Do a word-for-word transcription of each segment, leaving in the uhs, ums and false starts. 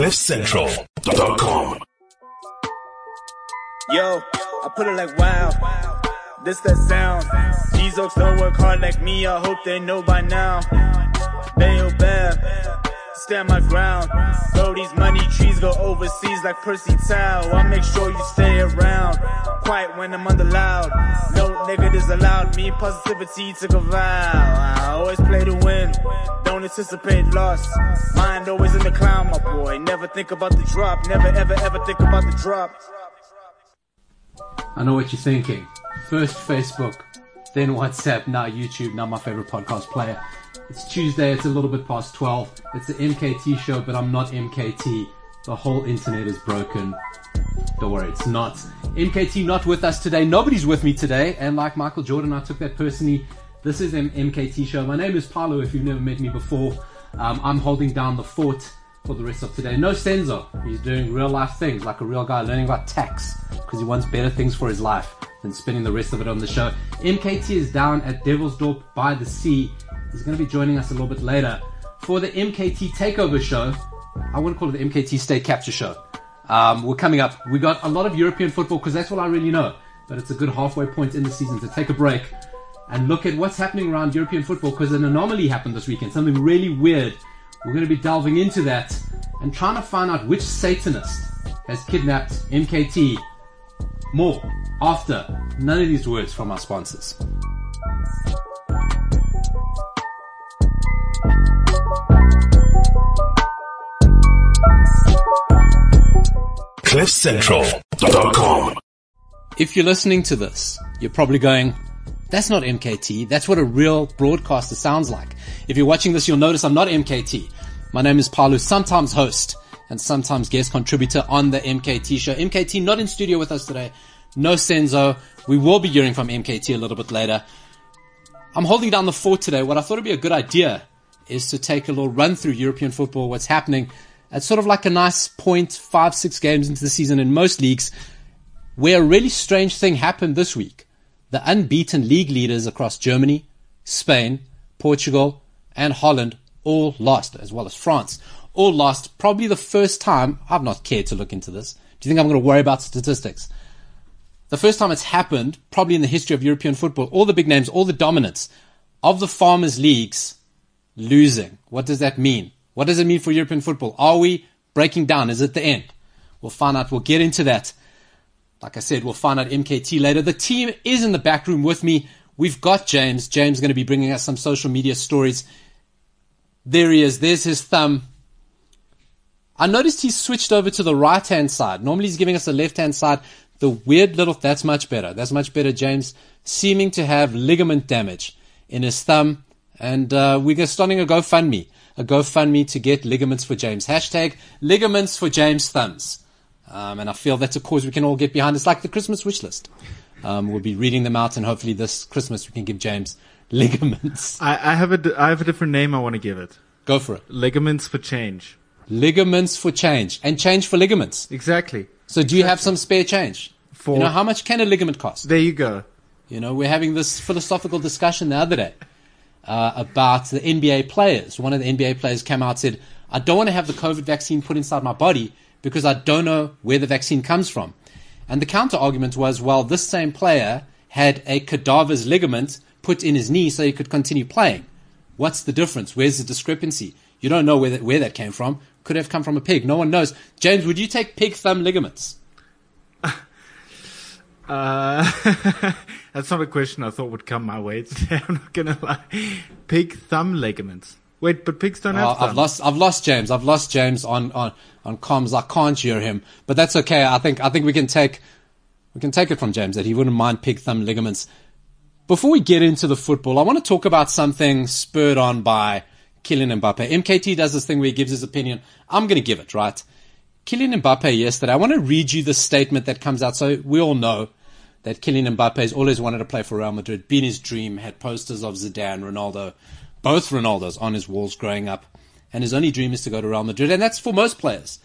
cliff central dot com. Yo, I put it like wow. This that sound. These oaks don't work hard like me. I hope they know by now. Bayo bam. Stand my ground. Though these money trees go overseas like Percy Tau. I'll make sure you stay around. Quiet when I'm under loud. No negatives allowed. Me positivity took a vow. I always play to win. Don't anticipate loss. Mind always in the clown, my boy. Never think about the drop. Never ever ever think about the drop. I know what you're thinking. First Facebook, then WhatsApp, now YouTube, now my favorite podcast player. It's Tuesday, it's a little bit past twelve. It's the M K T show, but I'm not M K T. The whole internet is broken. Don't worry, it's not. M K T not with us today. Nobody's with me today. And like Michael Jordan, I took that personally. This is an M K T show. My name is Paulo, if you've never met me before. Um, I'm holding down the fort for the rest of today. No Senzo. He's doing real life things like a real guy, learning about tax because he wants better things for his life than spending the rest of it on the show. M K T is down at Devilsdorp by the sea. He's going to be joining us a little bit later for the M K T Takeover show. I wouldn't call it the M K T State Capture show. Um, we're coming up. We got a lot of European football because that's all I really know. But it's a good halfway point in the season to take a break and look at what's happening around European football because an anomaly happened this weekend. Something really weird. We're going to be delving into that and trying to find out which Satanist has kidnapped M K T. More after none of these words from our sponsors. cliff central dot com. If you're listening to this, you're probably going, that's not M K T. That's what a real broadcaster sounds like. If you're watching this, you'll notice I'm not M K T. My name is Paulo, sometimes host and sometimes guest contributor on the M K T show. M K T not in studio with us today. No Senzo. We will be hearing from M K T a little bit later. I'm holding down the fort today. What I thought would be a good idea is to take a little run through European football, what's happening. It's sort of like a nice point, five, six games into the season in most leagues, where a really strange thing happened this week. The unbeaten league leaders across Germany, Spain, Portugal, and Holland all lost, as well as France. All lost. Probably the first time. I've not cared to look into this. Do you think I'm going to worry about statistics? The first time it's happened, probably in the history of European football, all the big names, all the dominance of the farmers' leagues losing. What does that mean? What does it mean for European football? Are we breaking down? Is it the end? We'll find out. We'll get into that. Like I said, we'll find out M K T later. The team is in the back room with me. We've got James. James is going to be bringing us some social media stories. There he is. There's his thumb. I noticed he's switched over to the right-hand side. Normally he's giving us the left-hand side. The weird little... That's much better. That's much better, James. Seeming to have ligament damage in his thumb. And uh, we're starting a GoFundMe. A GoFundMe to get ligaments for James. Hashtag ligaments for James thumbs. Um, and I feel that's a cause we can all get behind. It's like the Christmas wish list. Um, we'll be reading them out, and hopefully this Christmas we can give James ligaments. I, I have a, I have a different name I want to give it. Go for it. Ligaments for change. Ligaments for change and change for ligaments. Exactly. So do you have some spare change? For you know, how much can a ligament cost? There you go. You know, we're having this philosophical discussion the other day uh, about the N B A players. One of the N B A players came out and said, I don't want to have the COVID vaccine put inside my body because I don't know where the vaccine comes from. And the counter argument was, well, this same player had a cadaver's ligament put in his knee so he could continue playing. What's the difference? Where's the discrepancy? You don't know where that, where that came from. Could have come from a pig. No one knows. James, would you take pig thumb ligaments? Uh, that's not a question I thought would come my way today. I'm not gonna lie. Pig thumb ligaments. Wait, but pigs don't have uh, thumbs. I've lost. I've lost James. I've lost James on, on, on comms. I can't hear him, but that's okay. I think I think we can take we can take it from James that he wouldn't mind pig thumb ligaments. Before we get into the football, I want to talk about something spurred on by Kylian Mbappe. M K T does this thing where he gives his opinion. I'm going to give it, right? Kylian Mbappe yesterday. I want to read you the statement that comes out. So we all know that Kylian Mbappe has always wanted to play for Real Madrid. Been his dream. Had posters of Zidane, Ronaldo, both Ronaldos on his walls growing up. And his only dream is to go to Real Madrid. And that's for most players.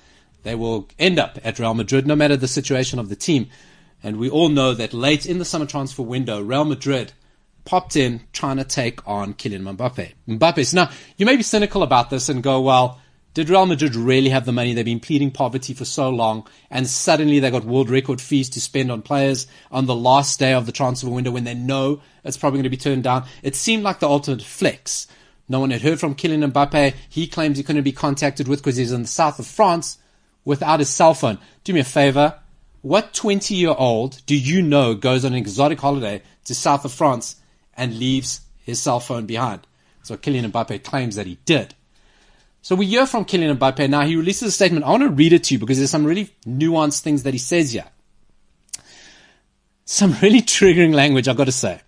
They will end up at Real Madrid no matter the situation of the team. And we all know that late in the summer transfer window, Real Madrid popped in trying to take on Kylian Mbappe. Mbappe. So now, you may be cynical about this and go, well, Did Real Madrid really have the money? They've been pleading poverty for so long, and suddenly they got world record fees to spend on players on the last day of the transfer window when they know it's probably going to be turned down. It seemed like the ultimate flex. No one had heard from Kylian Mbappe. He claims he couldn't be contacted with because he's in the south of France without his cell phone. Do me a favor. What twenty-year-old do you know goes on an exotic holiday to south of France and leaves his cell phone behind? So Kylian Mbappe claims that he did. So we hear from Kylian Mbappe. Now, he releases a statement. I want to read it to you because there's some really nuanced things that he says here. Some really triggering language, I've got to say.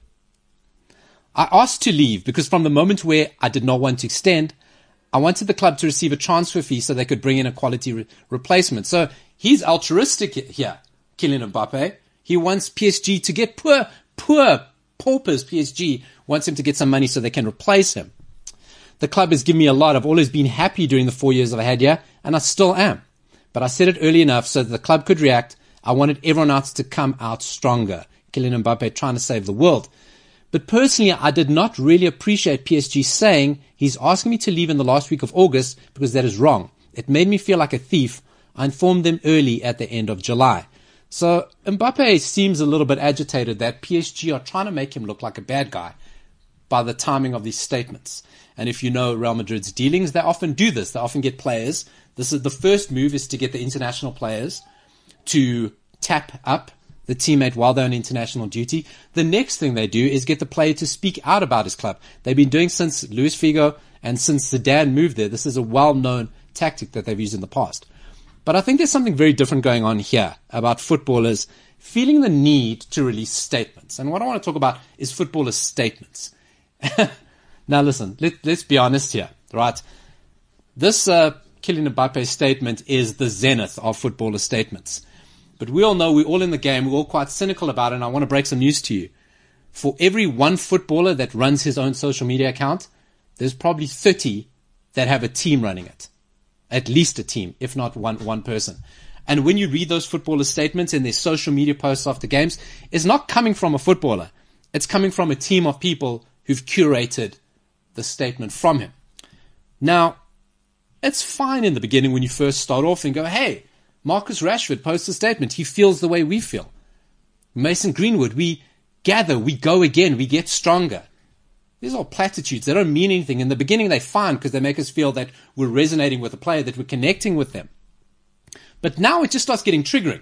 I asked to leave because from the moment where I did not want to extend, I wanted the club to receive a transfer fee so they could bring in a quality re- replacement. So he's altruistic here, Kylian Mbappe. He wants P S G to get poor, poor, paupers. P S G wants him to get some money so they can replace him. The club has given me a lot. I've always been happy during the four years I've had here, and I still am. But I said it early enough so that the club could react. I wanted everyone else to come out stronger. Kylian Mbappe trying to save the world. But personally, I did not really appreciate P S G saying he's asking me to leave in the last week of August because that is wrong. It made me feel like a thief. I informed them early at the end of July. So Mbappe seems a little bit agitated that P S G are trying to make him look like a bad guy by the timing of these statements. And if you know Real Madrid's dealings, they often do this. They often get players. This is the first move is to get the international players to tap up the teammate while they're on international duty. The next thing they do is get the player to speak out about his club. They've been doing since Luis Figo and since Zidane moved there. This is a well-known tactic that they've used in the past. But I think there's something very different going on here about footballers feeling the need to release statements. And what I want to talk about is footballers' statements. Now listen, let, let's be honest here, right? This uh, Kylian Mbappe statement is the zenith of footballers' statements. But we all know, we're all in the game, we're all quite cynical about it, and I want to break some news to you. For every one footballer that runs his own social media account, there's probably thirty that have a team running it. At least a team, if not one one person. And when you read those footballers' statements and their social media posts after games, it's not coming from a footballer. It's coming from a team of people who've curated the statement from him. Now, it's fine in the beginning when you first start off and go, hey, Marcus Rashford posts a statement. He feels the way we feel. Mason Greenwood, we gather, we go again, we get stronger. These are all platitudes. They don't mean anything. In the beginning, they're fine because they make us feel that we're resonating with the player, that we're connecting with them. But now it just starts getting triggering.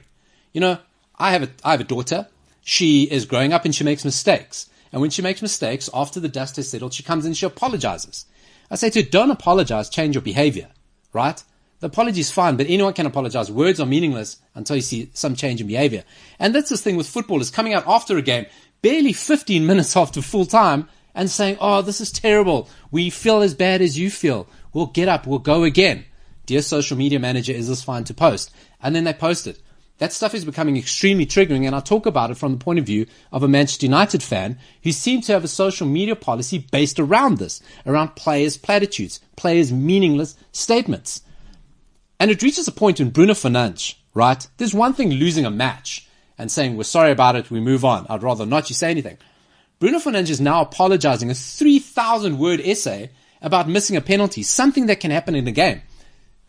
You know, I have a, I have a daughter. She is growing up and she makes mistakes. And when she makes mistakes, after the dust has settled, she comes in and she apologizes. I say to her, don't apologize, change your behavior, right? The apology is fine, but anyone can apologize. Words are meaningless until you see some change in behavior. And that's this thing with footballers coming out after a game, barely fifteen minutes after full time, and saying, oh, this is terrible. We feel as bad as you feel. We'll get up. We'll go again. Dear social media manager, is this fine to post? And then they post it. That stuff is becoming extremely triggering, and I talk about it from the point of view of a Manchester United fan who seems to have a social media policy based around this, around players' platitudes, players' meaningless statements. And it reaches a point in Bruno Fernandes, right? There's one thing losing a match and saying, we're sorry about it, we move on. I'd rather not you say anything. Bruno Fernandes is now apologizing a three thousand word essay about missing a penalty, something that can happen in a game.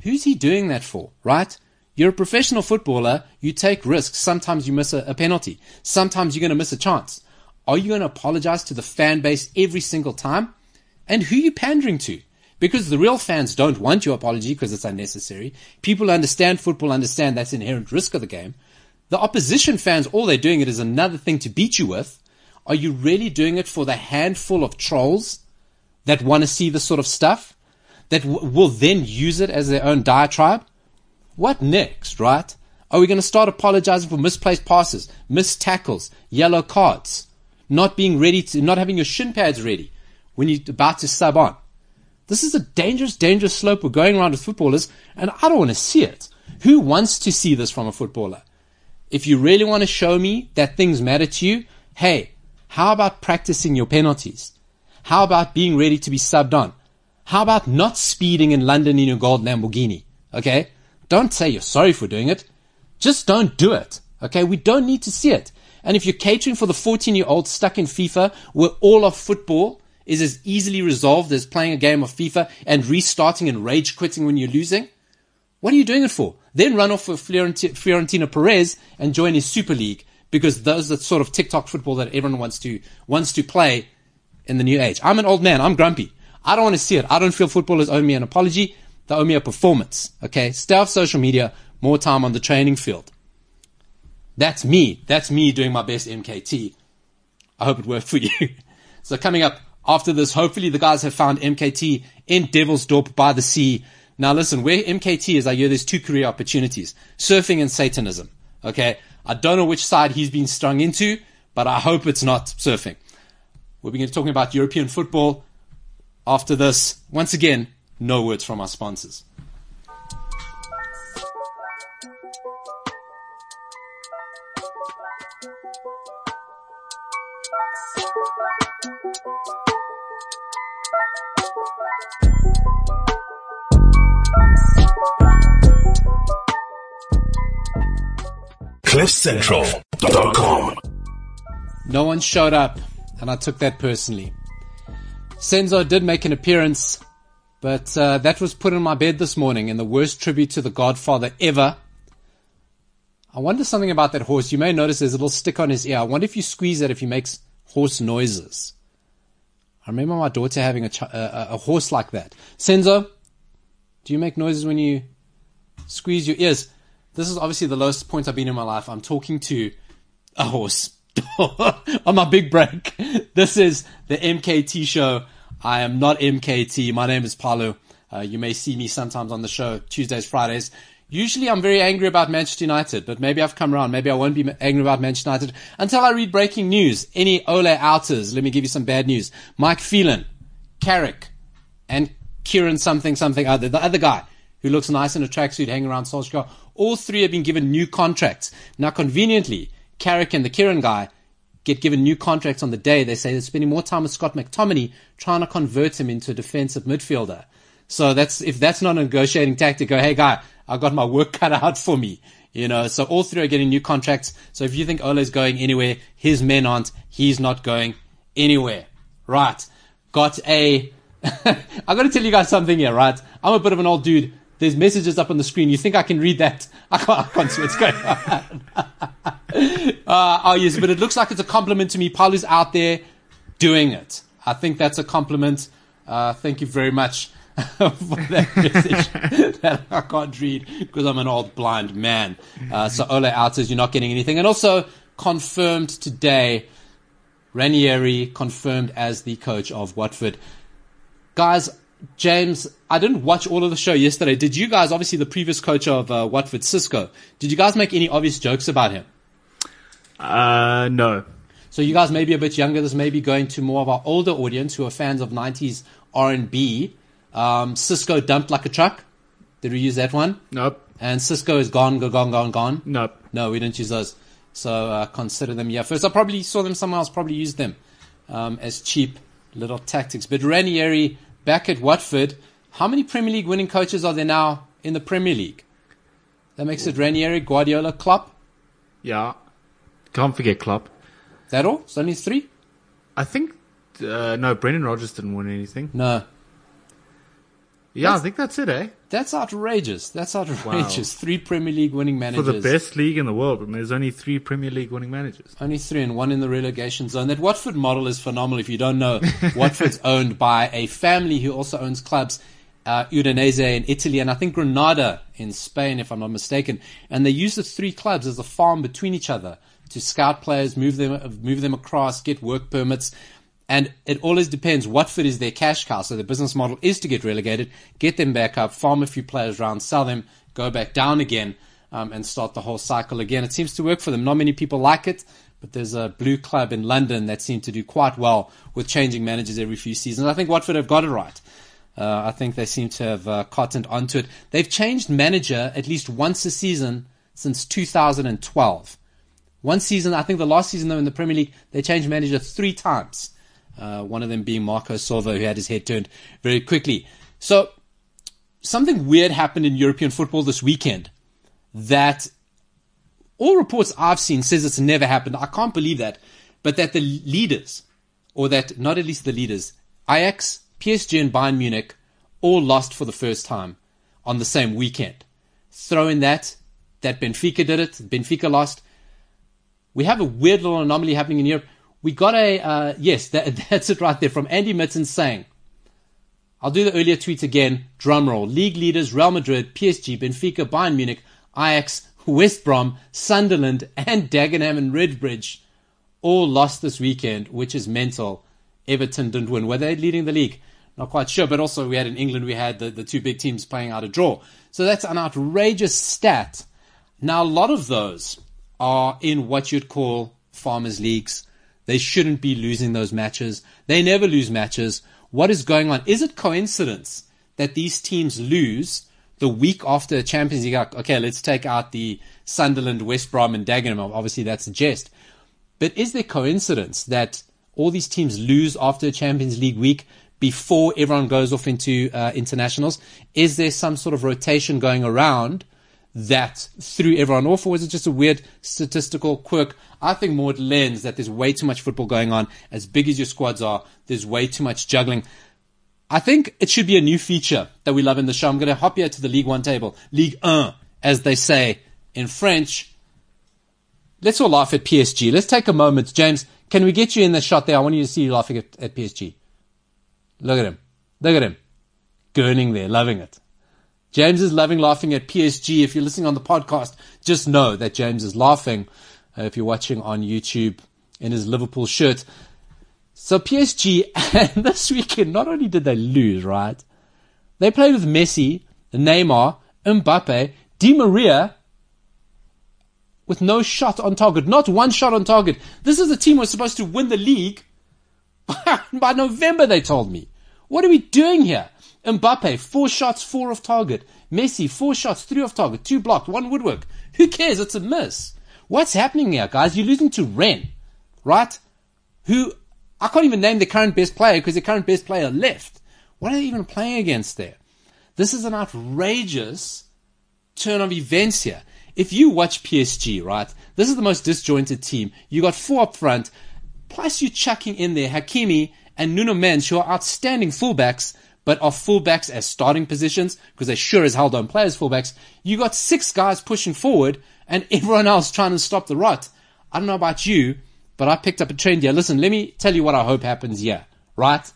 Who's he doing that for, right? You're a professional footballer. You take risks. Sometimes you miss a, a penalty. Sometimes you're going to miss a chance. Are you going to apologize to the fan base every single time? And who are you pandering to? Because the real fans don't want your apology because it's unnecessary. People who understand football understand that's the inherent risk of the game. The opposition fans, all they're doing it is another thing to beat you with. Are you really doing it for the handful of trolls that want to see this sort of stuff, that w- will then use it as their own diatribe? What next, right? Are we going to start apologizing for misplaced passes, missed tackles, yellow cards, not being ready to, not having your shin pads ready when you're about to sub on? This is a dangerous, dangerous slope we're going around with footballers, and I don't want to see it. Who wants to see this from a footballer? If you really want to show me that things matter to you, hey, how about practicing your penalties? How about being ready to be subbed on? How about not speeding in London in your gold Lamborghini? Okay? Don't say you're sorry for doing it. Just don't do it. Okay? We don't need to see it. And if you're catering for the fourteen-year-old stuck in FIFA where all of football is as easily resolved as playing a game of FIFA and restarting and rage quitting when you're losing? What are you doing it for? Then run off for Fiorentina Perez and join his Super League, because those are the sort of TikTok football that everyone wants to wants to play in the new age. I'm an old man. I'm grumpy. I don't want to see it. I don't feel footballers owe me an apology. They owe me a performance. Okay? Stay off social media. More time on the training field. That's me. That's me doing my best M K T. I hope it worked for you. So coming up after this, hopefully the guys have found M K T in Devilsdorp by the sea. Now listen, where M K T is, I hear there's two career opportunities. Surfing and Satanism. Okay? I don't know which side he's been strung into, but I hope it's not surfing. We'll begin talking about European football after this. Once again, no words from our sponsors. Cliff Central dot com. No one showed up, and I took that personally. Senzo did make an appearance, but uh, that was put in my bed this morning in the worst tribute to the Godfather ever. I wonder something about that horse. You may notice there's a little stick on his ear. I wonder if you squeeze that, if he makes horse noises. I remember my daughter having a, ch- a, a horse like that. Senzo, do you make noises when you squeeze your ears? This is obviously the lowest point I've been in my life. I'm talking to a horse on my big break. This is the M K T show. I am not M K T. My name is Paulo. Uh, you may see me sometimes on the show, Tuesdays, Fridays. Usually I'm very angry about Manchester United, but maybe I've come around. Maybe I won't be angry about Manchester United until I read breaking news. Any Ole outers. Let me give you some bad news. Mike Phelan, Carrick, and Kieran something, something other. The other guy who looks nice in a tracksuit hanging around Solskjaer. All three have been given new contracts. Now, conveniently, Carrick and the Kieran guy get given new contracts on the day. They say they're spending more time with Scott McTominay trying to convert him into a defensive midfielder. So that's if that's not a negotiating tactic, go, hey, guy, I got my work cut out for me. You know, so all three are getting new contracts. So if you think Ole's going anywhere, his men aren't. He's not going anywhere. Right. Got a... I got to tell you guys something here, right? I'm a bit of an old dude. There's messages up on the screen. You think I can read that? I can't, I can't see what's going on. uh, oh, yes, but it looks like it's a compliment to me. Paulo's out there doing it. I think that's a compliment. Uh, thank you very much for that message that I can't read because I'm an old blind man. Uh, so Ole out says you're not getting anything. And also confirmed today, Ranieri confirmed as the coach of Watford. Guys, James, I didn't watch all of the show yesterday. Did you guys, obviously the previous coach of uh, Watford, Cisco, did you guys make any obvious jokes about him? Uh, no. So you guys may be a bit younger. This may be going to more of our older audience who are fans of nineties R and B. Um, Cisco dumped like a truck. Did we use that one? Nope. And Cisco is gone, go, gone, gone, gone? Nope. No, we didn't use those. So uh, consider them. Yeah, first I probably saw them somewhere else, probably used them um, as cheap little tactics. But Ranieri... back at Watford, how many Premier League winning coaches are there now in the Premier League? That makes it Ranieri, Guardiola, Klopp? Yeah. Can't forget Klopp. That all? It's only three? I think, uh, no, Brendan Rodgers didn't win anything. No. Yeah, that's, I think that's it, eh? That's outrageous. That's outrageous. Wow. Three Premier League winning managers. For the best league in the world, but there's only three Premier League winning managers. Only three and one in the relegation zone. That Watford model is phenomenal. If you don't know, Watford's owned by a family who also owns clubs, uh, Udinese in Italy, and I think Granada in Spain, if I'm not mistaken. And they use the three clubs as a farm between each other to scout players, move them, move them across, get work permits. And it always depends. Watford is their cash cow, so their business model is to get relegated, get them back up, farm a few players around, sell them, go back down again, um, and start the whole cycle again. It seems to work for them. Not many people like it, but there's a blue club in London that seemed to do quite well with changing managers every few seasons. I think Watford have got it right. Uh, I think they seem to have uh, cottoned onto it. They've changed manager at least once a season since two thousand twelve. One season, I think the last season, though, in the Premier League, they changed manager three times. Uh, one of them being Marco Silva, who had his head turned very quickly. So something weird happened in European football this weekend that all reports I've seen says it's never happened. I can't believe that. But that the leaders, or that not at least the leaders, Ajax, P S G and Bayern Munich all lost for the first time on the same weekend. Throw in that, that Benfica did it, Benfica lost. We have a weird little anomaly happening in Europe. We got a, uh, yes, that, that's it right there, from Andy Mittens saying, I'll do the earlier tweet again, drumroll, league leaders, Real Madrid, P S G, Benfica, Bayern Munich, Ajax, West Brom, Sunderland, and Dagenham and Redbridge all lost this weekend, which is mental. Everton didn't win. Were they leading the league? Not quite sure, but also we had in England, we had the, the two big teams playing out a draw. So that's an outrageous stat. Now, a lot of those are in what you'd call farmers' leagues. They shouldn't be losing those matches. They never lose matches. What is going on? Is it coincidence that these teams lose the week after Champions League? Okay, let's take out the Sunderland, West Brom, and Dagenham. Obviously, that's a jest. But is there coincidence that all these teams lose after Champions League week before everyone goes off into uh, internationals? Is there some sort of rotation going around that threw everyone off, or was it just a weird statistical quirk? I think more it lends that there's way too much football going on. As big as your squads are, there's way too much juggling. I think it should be a new feature that we love in the show. I'm going to hop here to the League One table. League one, as they say in French. Let's all laugh at P S G. Let's take a moment. James, can we get you in the shot there? I want you to see you laughing at, at P S G. Look at him. Look at him. Gurning there, loving it. James is loving laughing at P S G. If you're listening on the podcast, just know that James is laughing. Uh, if you're watching on YouTube in his Liverpool shirt. So P S G, and this weekend, not only did they lose, right? They played with Messi, Neymar, Mbappe, Di Maria, with no shot on target. Not one shot on target. This is a team who was supposed to win the league by November, they told me. What are we doing here? Mbappe, four shots, four off target. Messi, four shots, three off target, two blocked, one woodwork. Who cares? It's a miss. What's happening here, guys? You're losing to Rennes, right? Who, I can't even name the current best player because the current best player left. What are they even playing against there? This is an outrageous turn of events here. If you watch P S G, right, this is the most disjointed team. You got four up front, plus you're chucking in there Hakimi and Nuno Mendes, who are outstanding fullbacks, but are fullbacks as starting positions, because they sure as hell don't play as fullbacks. You got six guys pushing forward and everyone else trying to stop the rot. I don't know about you, but I picked up a trend here. Listen, let me tell you what I hope happens here, right?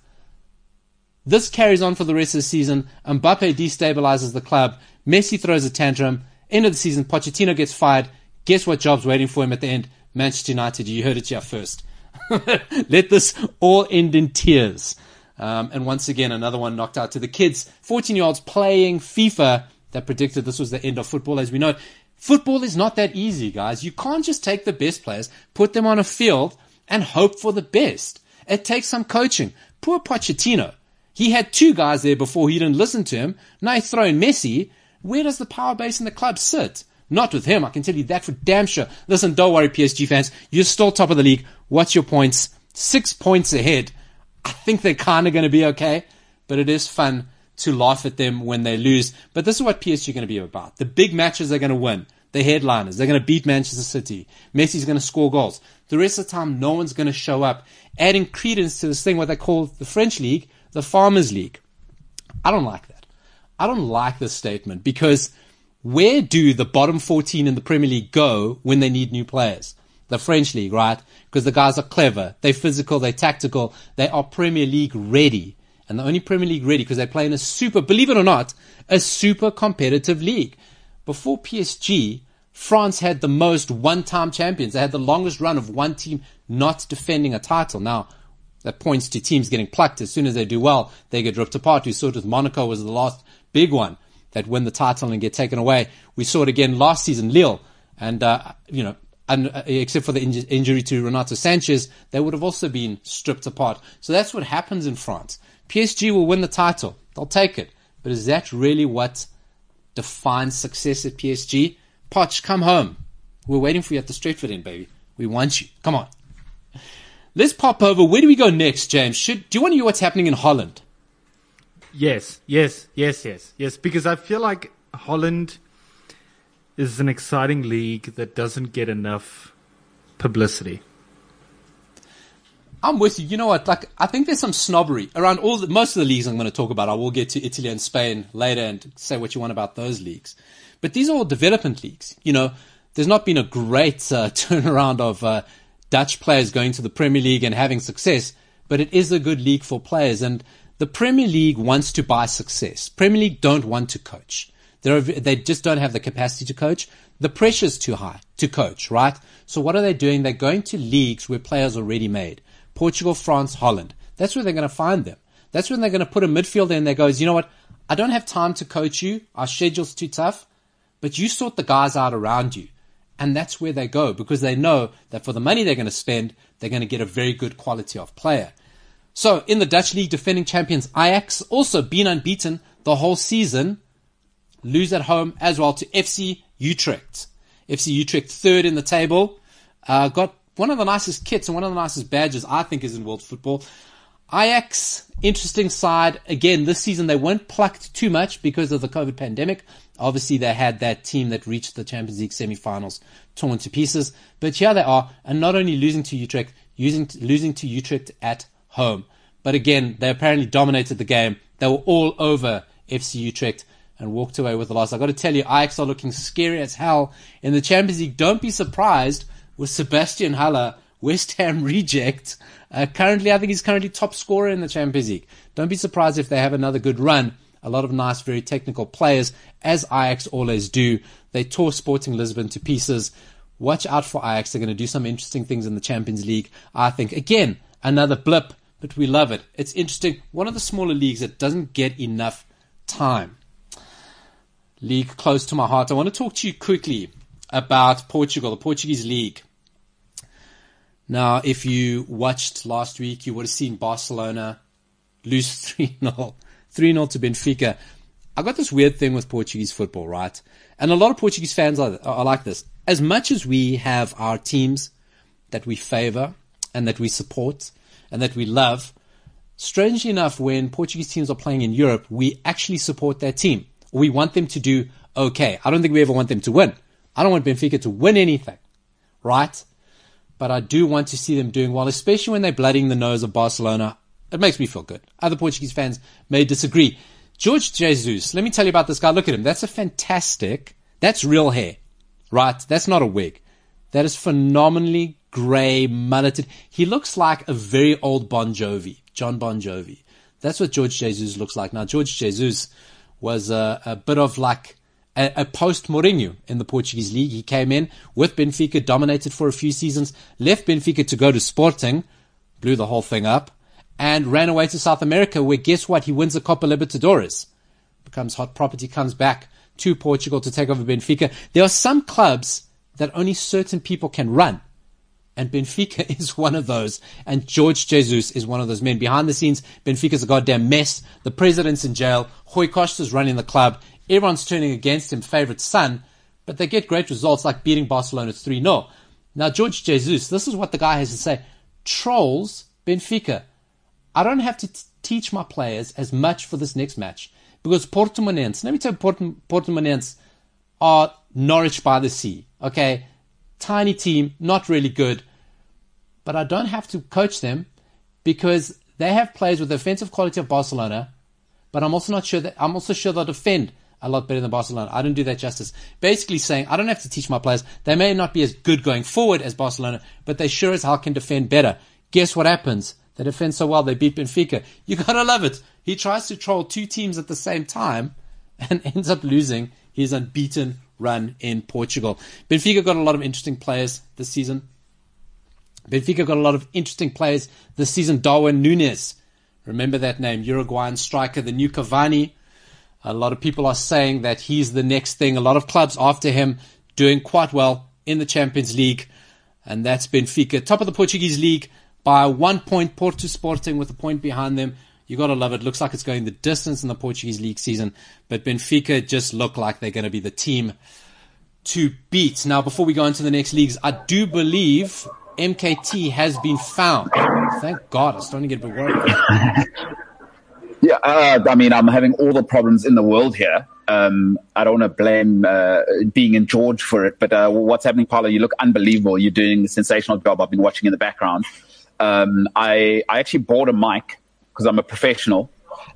This carries on for the rest of the season. Mbappe destabilizes the club. Messi throws a tantrum. End of the season, Pochettino gets fired. Guess what job's waiting for him at the end? Manchester United. You heard it here first. Let this all end in tears. Um, and once again, another one knocked out to the kids. fourteen-year-olds playing FIFA that predicted this was the end of football as we know it. Football is not that easy, guys. You can't just take the best players, put them on a field, and hope for the best. It takes some coaching. Poor Pochettino. He had two guys there before. He didn't listen to him. Now he's throwing Messi. Where does the power base in the club sit? Not with him. I can tell you that for damn sure. Listen, don't worry, P S G fans. You're still top of the league. What's your points? Six points ahead. I think they're kind of going to be okay, but it is fun to laugh at them when they lose. But this is what P S G are going to be about. The big matches they're going to win. The headliners. They're going to beat Manchester City. Messi's going to score goals. The rest of the time, no one's going to show up. Adding credence to this thing, what they call the French League, the Farmers League. I don't like that. I don't like this statement because where do the bottom fourteen in the Premier League go when they need new players? The French League, right? Because the guys are clever. They're physical. They're tactical. They are Premier League ready. And the only Premier League ready because they play in a super, believe it or not, a super competitive league. Before P S G, France had the most one-time champions. They had the longest run of one team not defending a title. Now, that points to teams getting plucked. As soon as they do well, they get ripped apart. We saw it with Monaco was the last big one that win the title and get taken away. We saw it again last season, Lille. And, uh, you know, And except for the injury to Renato Sanchez, they would have also been stripped apart. So that's what happens in France. P S G will win the title. They'll take it. But is that really what defines success at P S G? Poch, come home. We're waiting for you at the Stretford End, baby. We want you. Come on. Let's pop over. Where do we go next, James? Should, do you want to hear what's happening in Holland? Yes, yes, yes, yes, yes. Because I feel like Holland is an exciting league that doesn't get enough publicity. I'm with you. You know what? Like, I think there's some snobbery around all the, most of the leagues I'm going to talk about. I will get to Italy and Spain later and say what you want about those leagues. But these are all development leagues. You know, there's not been a great uh, turnaround of uh, Dutch players going to the Premier League and having success, but it is a good league for players. And the Premier League wants to buy success. Premier League don't want to coach. They're, they just don't have the capacity to coach. The pressure's too high to coach, right? So what are they doing? They're going to leagues where players are already made. Portugal, France, Holland. That's where they're going to find them. That's when they're going to put a midfielder in that goes, you know what? I don't have time to coach you. Our schedule's too tough. But you sort the guys out around you. And that's where they go, because they know that for the money they're going to spend, they're going to get a very good quality of player. So in the Dutch league, defending champions Ajax, also been unbeaten the whole season, lose at home as well to F C Utrecht. F C Utrecht third in the table. Uh, got one of the nicest kits and one of the nicest badges, I think, is in world football. Ajax, interesting side. Again, this season they weren't plucked too much because of the COVID pandemic. Obviously, they had that team that reached the Champions League semi-finals torn to pieces. But here they are, and not only losing to Utrecht, using, losing to Utrecht at home. But again, they apparently dominated the game. They were all over F C Utrecht and walked away with the loss. I've got to tell you, Ajax are looking scary as hell in the Champions League. Don't be surprised with Sebastian Haller, West Ham reject. Uh, currently, I think he's currently top scorer in the Champions League. Don't be surprised if they have another good run. A lot of nice, very technical players, as Ajax always do. They tore Sporting Lisbon to pieces. Watch out for Ajax. They're going to do some interesting things in the Champions League, I think. Again, another blip, but we love it. It's interesting. One of the smaller leagues that doesn't get enough time. League close to my heart. I want to talk to you quickly about Portugal, the Portuguese league. Now, if you watched last week, you would have seen Barcelona lose three nil. three nil to Benfica. I got this weird thing with Portuguese football, right? And a lot of Portuguese fans are, are like this. As much as we have our teams that we favor and that we support and that we love, strangely enough, when Portuguese teams are playing in Europe, we actually support their team. We want them to do okay. I don't think we ever want them to win. I don't want Benfica to win anything, right? But I do want to see them doing well, especially when they're blooding the nose of Barcelona. It makes me feel good. Other Portuguese fans may disagree. Jorge Jesus, let me tell you about this guy. Look at him. That's a fantastic, that's real hair, right? That's not a wig. That is phenomenally grey, mulleted. He looks like a very old Bon Jovi, John Bon Jovi. That's what Jorge Jesus looks like. Now, Jorge Jesus was a, a bit of like a, a post-Mourinho in the Portuguese league. He came in with Benfica, dominated for a few seasons, left Benfica to go to Sporting, blew the whole thing up, and ran away to South America where, guess what, he wins the Copa Libertadores, becomes hot property, comes back to Portugal to take over Benfica. There are some clubs that only certain people can run, and Benfica is one of those, and Jorge Jesus is one of those men. Behind the scenes, Benfica's a goddamn mess. The president's in jail. Rui Costa's running the club. Everyone's turning against him, favorite son, but they get great results like beating Barcelona three nil. Now, Jorge Jesus, this is what the guy has to say. Trolls Benfica. I don't have to t- teach my players as much for this next match because Portimonense, let me tell you, Port- Portimonense are Norwich by the sea, okay? Tiny team, not really good, but I don't have to coach them because they have players with the offensive quality of Barcelona, but I'm also not sure that I'm also sure they'll defend a lot better than Barcelona. I don't do that justice. Basically saying, I don't have to teach my players. They may not be as good going forward as Barcelona, but they sure as hell can defend better. Guess what happens? They defend so well, they beat Benfica. You got to love it. He tries to troll two teams at the same time and ends up losing his unbeaten run in Portugal. Benfica got a lot of interesting players this season. Benfica got a lot of interesting players this season. Darwin Nunes, remember that name, Uruguayan striker, the new Cavani. A lot of people are saying that he's the next thing. A lot of clubs after him doing quite well in the Champions League. And that's Benfica, top of the Portuguese league. By one point, Porto Sporting with a point behind them. You got to love it. Looks like it's going the distance in the Portuguese league season. But Benfica just look like they're going to be the team to beat. Now, before we go into the next leagues, I do believe M K T has been found. Thank God. I was starting to get a bit worried. Yeah, uh, I mean, I'm having all the problems in the world here. Um, I don't want to blame uh, being in George for it. But uh, what's happening, Paulo? You look unbelievable. You're doing a sensational job. I've been watching in the background. um, I I actually bought a mic because I'm a professional.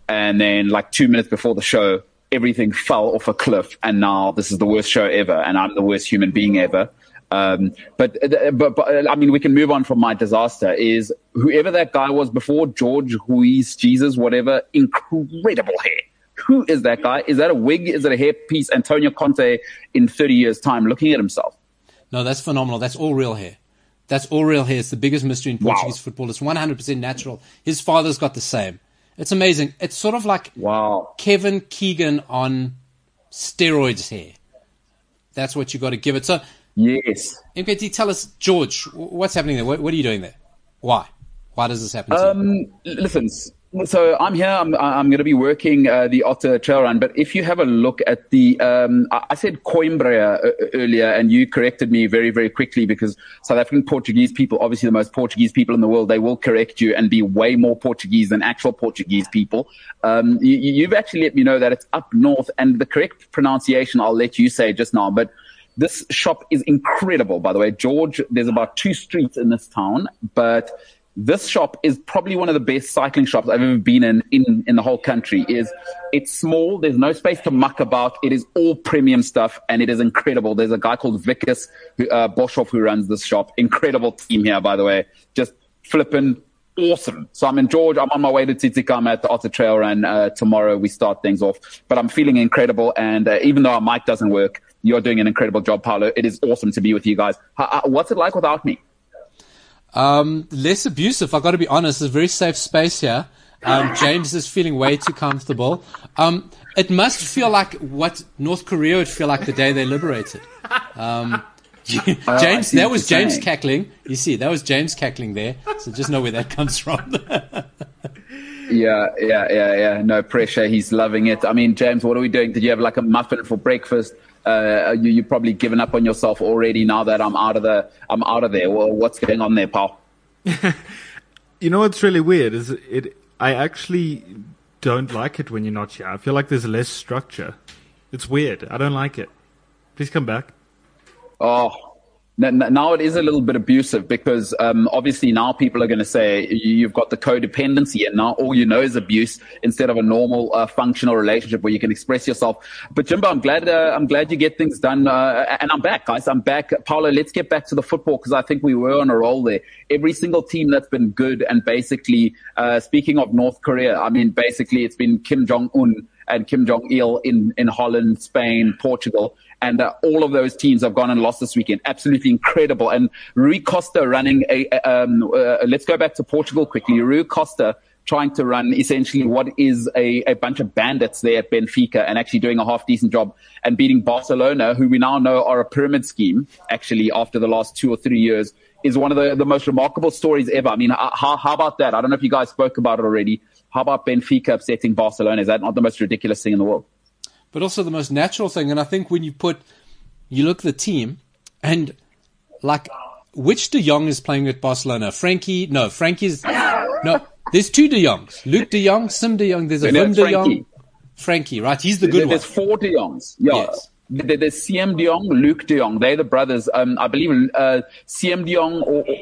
And then like two minutes before the show, everything fell off a cliff. And now this is the worst show ever. And I'm the worst human being ever. Um, but, but, but I mean, we can move on from my disaster. Is whoever that guy was before, Jorge Jesus, whatever, incredible hair. Who is that guy? Is that a wig? Is it a hairpiece? Antonio Conte in thirty years' time looking at himself. No, that's phenomenal. That's all real hair. That's all real hair. It's the biggest mystery in Portuguese wow. football. It's one hundred percent natural. His father's got the same. It's amazing. It's sort of like wow. Kevin Keegan on steroids hair. That's what you got to give it. So, yes. M K T, tell us, George, what's happening there? What, what are you doing there? Why? Why does this happen to um, you? Listen, so I'm here. I'm, I'm going to be working uh, the Otter Trail Run. But if you have a look at the um, – I said Coimbra earlier, and you corrected me very, very quickly because South African Portuguese people, obviously the most Portuguese people in the world, they will correct you and be way more Portuguese than actual Portuguese people. Um, you, you've actually let me know that it's up north, and the correct pronunciation I'll let you say just now. But this shop is incredible, by the way. George, there's about two streets in this town, but this shop is probably one of the best cycling shops I've ever been in in, in the whole country. Is It's small. There's no space to muck about. It is all premium stuff, and it is incredible. There's a guy called Vickers who, uh, Boshoff who runs this shop. Incredible team here, by the way. Just flipping awesome. So I'm in George. I'm on my way to Tizikama at the Otter Trail Run. Uh, tomorrow we start things off. But I'm feeling incredible, and uh, even though our mic doesn't work, you're doing an incredible job, Paulo. It is awesome to be with you guys. How, uh, what's it like without me? Um, less abusive. I got to be honest. It's a very safe space here. Um, James is feeling way too comfortable. Um, it must feel like what North Korea would feel like the day they liberated. Um, James, that was James cackling. You see, that was James cackling there. So just know where that comes from. Yeah, yeah, yeah, yeah. No pressure. He's loving it. I mean, James, what are we doing? Did you have like a muffin for breakfast? Uh, you, you've probably given up on yourself already. Now that I'm out of the, I'm out of there. Well, what's going on there, pal? You know what's really weird is it. I actually don't like it when you're not here. I feel like there's less structure. It's weird. I don't like it. Please come back. Oh. Now it is a little bit abusive because um, obviously now people are going to say you've got the codependency and now all you know is abuse instead of a normal uh, functional relationship where you can express yourself. But Jimbo, I'm glad uh, I'm glad you get things done. Uh, and I'm back, guys. I'm back. Paulo, let's get back to the football because I think we were on a roll there. Every single team that's been good and basically, uh, speaking of North Korea, I mean, basically it's been Kim Jong-un and Kim Jong-il in, in Holland, Spain, Portugal. And uh, all of those teams have gone and lost this weekend. Absolutely incredible. And Rui Costa running a, um, uh, let's go back to Portugal quickly. Rui Costa trying to run essentially what is a, a bunch of bandits there at Benfica and actually doing a half-decent job and beating Barcelona, who we now know are a pyramid scheme, actually, after the last two or three years, is one of the, the most remarkable stories ever. I mean, how, how about that? I don't know if you guys spoke about it already. How about Benfica upsetting Barcelona? Is that not the most ridiculous thing in the world? But also the most natural thing. And I think when you put, you look at the team and like, which De Jong is playing at Barcelona? Frankie? No, Frankie's, no, there's two De Jongs. Luke De Jong, Sim De Jong, there's a Vim De Jong. Frankie, right? He's the good there, one. There's four De Jongs. Yeah. Yes. There, there's C M de Jong, Luke de Jong. They're the brothers. Um, I believe uh, C M de Jong or, or,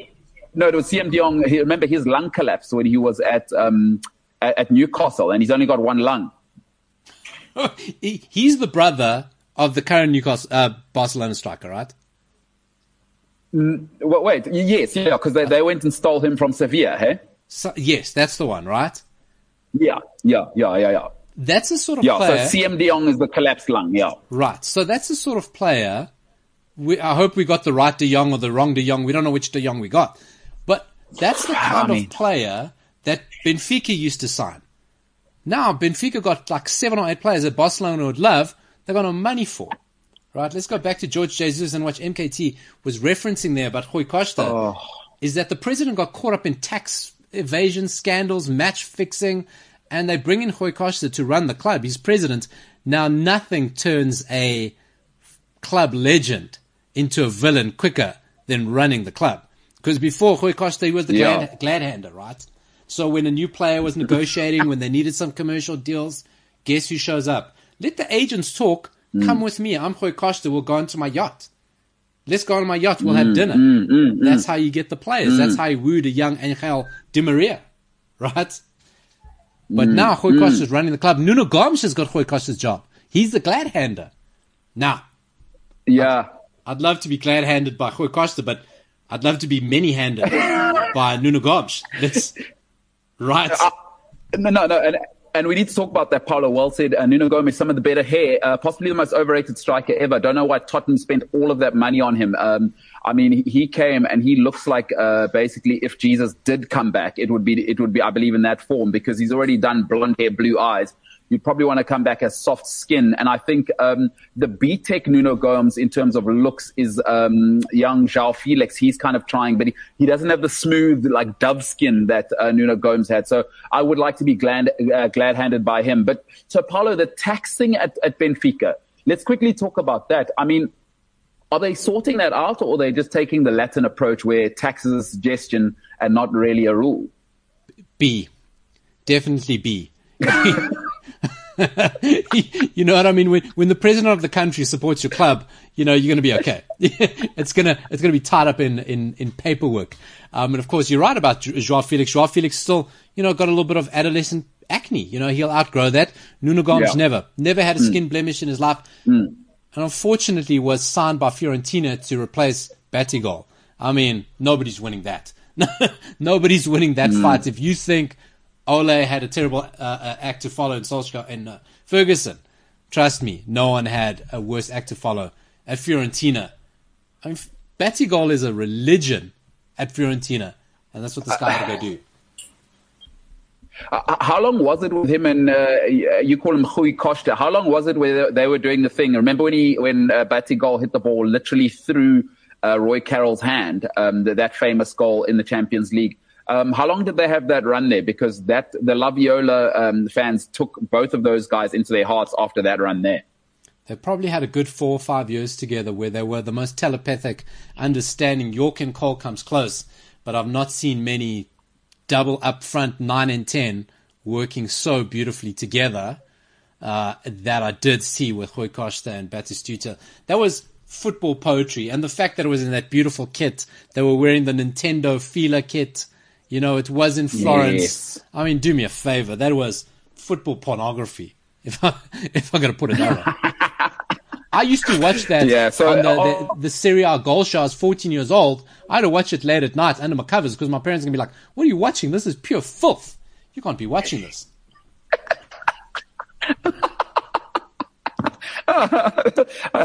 no, it was C M de Jong. He, remember his lung collapsed when he was at, um, at, at Newcastle and he's only got one lung. He's the brother of the current Newcastle uh, Barcelona striker, right? Mm, well, wait, yes, yeah, because they, they went and stole him from Sevilla, hey? So, yes, that's the one, right? Yeah, yeah, yeah, yeah, yeah. That's the sort of yeah, player... Yeah, so C M de Jong is the collapsed lung, yeah. Right, so that's the sort of player... We, I hope we got the right De Jong or the wrong De Jong. We don't know which De Jong we got. But that's the kind I mean, of player that Benfica used to sign. Now, Benfica got like seven or eight players that Barcelona would love. They've got no money for. Right? Let's go back to Jorge Jesus and what M K T was referencing there about Rui Costa. Oh. Is that the president got caught up in tax evasion scandals, match fixing, and they bring in Rui Costa to run the club. He's president. Now, nothing turns a club legend into a villain quicker than running the club. Because before Rui Costa, he was the yeah. glad, glad hander, right? So when a new player was negotiating, when they needed some commercial deals, guess who shows up? Let the agents talk. Mm. Come with me. I'm Rui Costa. We'll go into my yacht. Let's go on my yacht. We'll mm, have dinner. Mm, mm, mm. That's how you get the players. Mm. That's how you wooed a young Angel Di Maria, right? But mm, now Rui Costa mm. is running the club. Nuno Gomes has got Rui Costa's job. He's the glad hander. Now, yeah, I'd, I'd love to be glad handed by Rui Costa, but I'd love to be many handed by Nuno Gomes. That's right. Uh, no, no, no. And, And we need to talk about that, Paulo. Well said. Uh, Nuno Gomes, some of the better hair, uh, possibly the most overrated striker ever. Don't know why Tottenham spent all of that money on him. Um, I mean, he came and he looks like, uh, basically if Jesus did come back, it would be, it would be, I believe, in that form, because he's already done blonde hair, blue eyes. You'd probably want to come back as soft skin. And I think, um, the B-Tech Nuno Gomes in terms of looks is, um, young João Felix. He's kind of trying, but he, he doesn't have the smooth, like, dove skin that, uh, Nuno Gomes had. So I would like to be glad, uh, glad handed by him. But so, Paulo, the tax thing at, at Benfica, let's quickly talk about that. I mean, are they sorting that out, or are they just taking the Latin approach where tax is a suggestion and not really a rule? B. Definitely B. You know what I mean? When, when the president of the country supports your club, you know, you're going to be okay. It's going to, it's going to be tied up in, in, in paperwork. Um, and of course, you're right about João Felix. João Felix still, you know, got a little bit of adolescent acne. You know, he'll outgrow that. Nuno Gomes yeah. never, never had a skin mm. blemish in his life. Mm. And unfortunately was signed by Fiorentina to replace Batigol. I mean, nobody's winning that. Nobody's winning that mm. fight. If you think Ole had a terrible uh, uh, act to follow in Solskjaer and uh, Ferguson, trust me, no one had a worse act to follow at Fiorentina. I mean, Batigol is a religion at Fiorentina, and that's what this guy had to go do. Uh, how long was it with him and uh, you call him Rui Costa? How long was it where they were doing the thing? Remember when he when uh, Batigol hit the ball literally through uh, Roy Carroll's hand, um, the, that famous goal in the Champions League? Um, how long did they have that run there? Because that the Laviola um, fans took both of those guys into their hearts after that run there. They probably had a good four or five years together where they were the most telepathic, understanding. York and Cole comes close, but I've not seen many double up front nine and ten working so beautifully together uh, that I did see with Rui Costa and Batistuta. That was football poetry, and the fact that it was in that beautiful kit. They were wearing the Nintendo Fila kit. You know, it was in Florence. Yes. I mean, do me a favor. That was football pornography, if, I, if I'm going to put it that way. I used to watch that yeah, so, on the, oh. the, the Serie A goal show. I was fourteen years old. I had to watch it late at night under my covers because my parents are going to be like, what are you watching? This is pure filth. You can't be watching this. I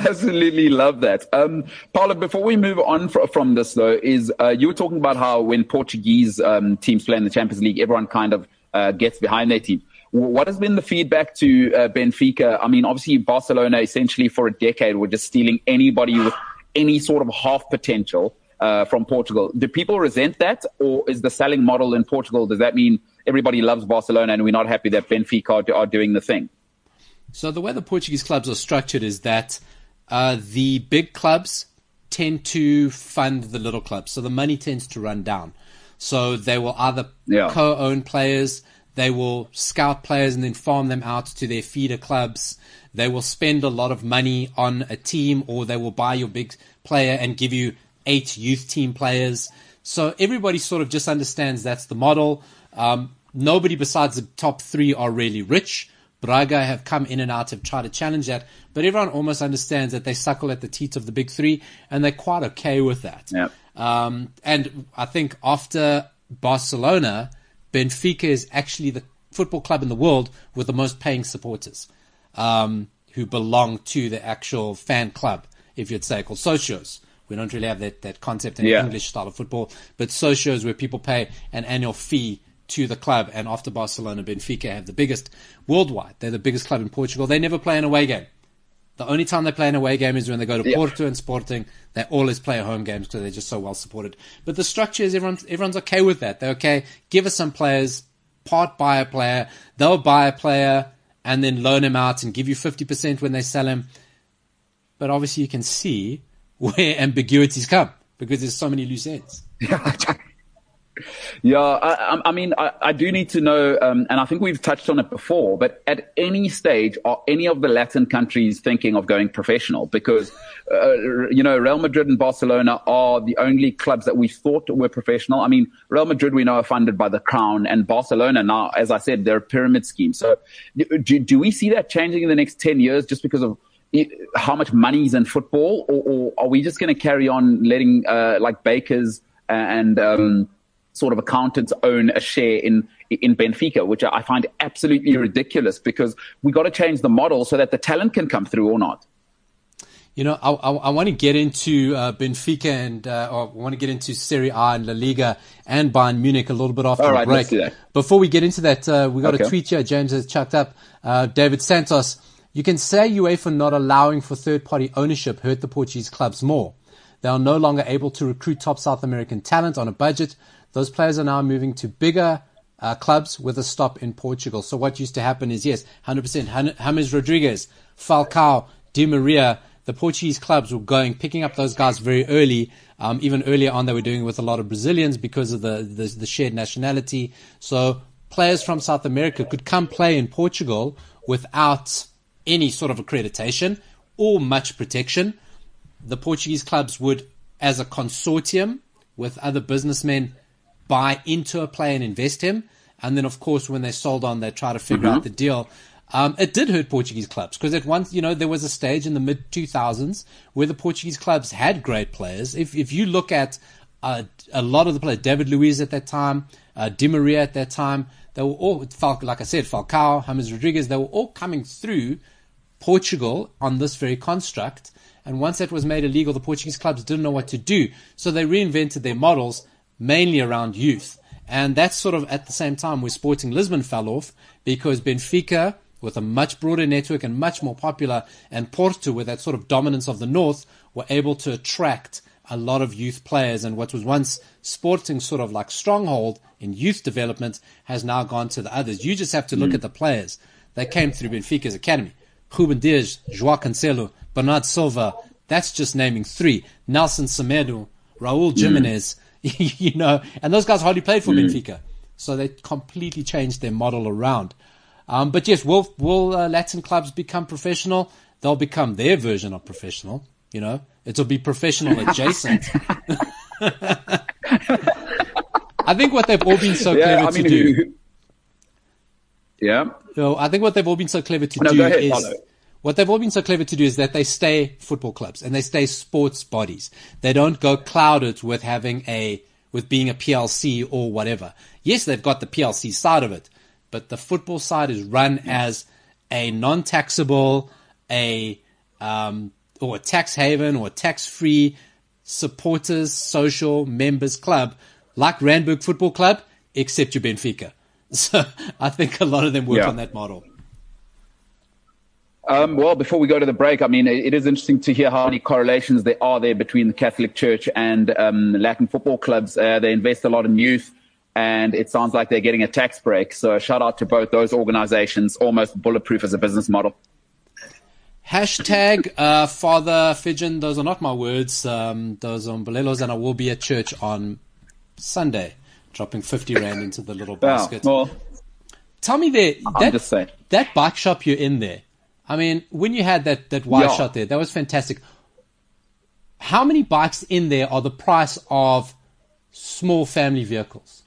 absolutely love that. Um, Paulo, before we move on fr- from this, though, is uh, you were talking about how when Portuguese um, teams play in the Champions League, everyone kind of uh, gets behind their team. What has been the feedback to uh, Benfica? I mean, obviously, Barcelona, essentially, for a decade, were just stealing anybody with any sort of half potential uh, from Portugal. Do people resent that, or is the selling model in Portugal, does that mean everybody loves Barcelona and we're not happy that Benfica are, are doing the thing? So the way the Portuguese clubs are structured is that uh, the big clubs tend to fund the little clubs. So the money tends to run down. So they will either yeah. co-own players, they will scout players and then farm them out to their feeder clubs. They will spend a lot of money on a team, or they will buy your big player and give you eight youth team players. So everybody sort of just understands that's the model. Um, nobody besides the top three are really rich. Braga have come in and out, have tried to challenge that, but everyone almost understands that they suckle at the teats of the big three, and they're quite okay with that. Yep. Um, and I think after Barcelona, Benfica is actually the football club in the world with the most paying supporters um, who belong to the actual fan club, if you'd say, called socios. We don't really have that, that concept in yeah. English style of football, but socios where people pay an annual fee to the club, and after Barcelona, Benfica have the biggest worldwide. They're the biggest club in Portugal. They never play an away game. The only time they play an away game is when they go to yeah. Porto and Sporting. They always play home games because they're just so well supported. But the structure is everyone's, everyone's okay with that. They're okay. Give us some players, part buy a player. They'll buy a player and then loan him out and give you fifty percent when they sell him. But obviously you can see where ambiguities come because there's so many loose ends. Yeah, I, I mean, I, I do need to know, um, and I think we've touched on it before, but at any stage, are any of the Latin countries thinking of going professional? Because, uh, you know, Real Madrid and Barcelona are the only clubs that we thought were professional. I mean, Real Madrid, we know, are funded by the Crown, and Barcelona now, as I said, they're a pyramid scheme. So do, do we see that changing in the next ten years just because of how much money is in football? Or, or are we just going to carry on letting, uh, like, bakers and... Um, sort of accountants own a share in in Benfica, which I find absolutely ridiculous, because we got to change the model so that the talent can come through or not. You know, I, I, I want to get into uh, Benfica and uh, or I want to get into Serie A and La Liga and Bayern Munich a little bit after the break. Right, before we get into that, uh, we got okay. a tweet here. James has chucked up. Uh, David Santos, you can say UEFA for not allowing for third-party ownership hurt the Portuguese clubs more. They are no longer able to recruit top South American talent on a budget. Those players are now moving to bigger uh, clubs with a stop in Portugal. So what used to happen is, yes, one hundred percent, James Rodriguez, Falcao, Di Maria, the Portuguese clubs were going, picking up those guys very early. Um, even earlier on, they were doing it with a lot of Brazilians because of the, the, the shared nationality. So players from South America could come play in Portugal without any sort of accreditation or much protection. The Portuguese clubs would, as a consortium with other businessmen, buy into a player and invest him. And then, of course, when they sold on, they try to figure mm-hmm. out the deal. Um, it did hurt Portuguese clubs because at once, you know, there was a stage in the mid two thousands where the Portuguese clubs had great players. If if you look at uh, a lot of the players, David Luiz at that time, uh, Di Maria at that time, they were all, like I said, Falcao, James Rodriguez, they were all coming through Portugal on this very construct. And once that was made illegal, the Portuguese clubs didn't know what to do. So they reinvented their models, mainly around youth. And that's sort of at the same time where Sporting Lisbon fell off, because Benfica, with a much broader network and much more popular, and Porto, with that sort of dominance of the north, were able to attract a lot of youth players. And what was once Sporting's sort of like stronghold in youth development has now gone to the others. You just have to look mm. at the players that came through Benfica's academy. Ruben Dias, João Cancelo, Bernardo Silva, that's just naming three. Nelson Semedo, Raul Jimenez, mm. you know, and those guys hardly played for mm. Benfica. So they completely changed their model around. Um, but yes, will, will uh, Latin clubs become professional? They'll become their version of professional, you know. It'll be professional adjacent. I think what they've all been so yeah, clever I mean, to do. Who, yeah. You know, I think what they've all been so clever to no, do ahead, is... Paulo. What they've all been so clever to do is that they stay football clubs and they stay sports bodies. They don't go clouded with having a, with being a P L C or whatever. Yes, they've got the P L C side of it, but the football side is run as a non-taxable, a, um, or a tax haven or tax-free supporters, social members club, like Randburg Football Club, except your Benfica. So I think a lot of them work yeah. on that model. Um, well, before we go to the break, I mean, it is interesting to hear how many correlations there are there between the Catholic Church and um, Latin football clubs. Uh, they invest a lot in youth, and it sounds like they're getting a tax break. So shout out to both those organizations, almost bulletproof as a business model. Hashtag uh, Father Fidgen, those are not my words. Um, those are Mbelelos, and I will be at church on Sunday, dropping fifty rand into the little basket. Oh, well, tell me there, that, that bike shop you're in there, I mean, when you had that, that wide yeah. shot there, that was fantastic. How many bikes in there are the price of small family vehicles?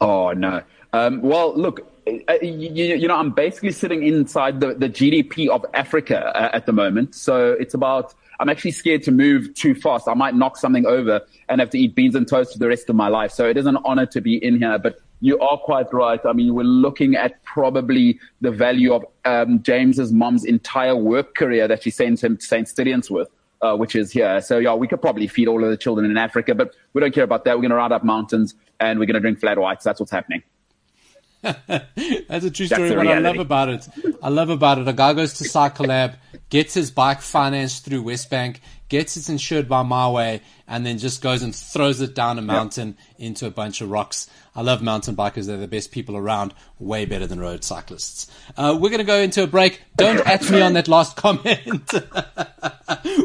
Oh, no. Um, well, look, you, you know, I'm basically sitting inside the, the G D P of Africa uh, at the moment. So it's about, I'm actually scared to move too fast. I might knock something over and have to eat beans and toast for the rest of my life. So it is an honor to be in here, but you are quite right. I mean, we're looking at probably the value of um, James's mom's entire work career that she sends him to Saint Stithians with, uh, which is here. So, yeah, we could probably feed all of the children in Africa, but we don't care about that. We're going to ride up mountains and we're going to drink flat whites. That's what's happening. That's a true story. What I love about it, I love about it. A guy goes to Cyclelab, gets his bike financed through West Bank, gets it insured by My Way, and then just goes and throws it down a mountain yep. into a bunch of rocks. I love mountain bikers. They're the best people around, way better than road cyclists. Uh, we're going to go into a break. Don't at me on that last comment.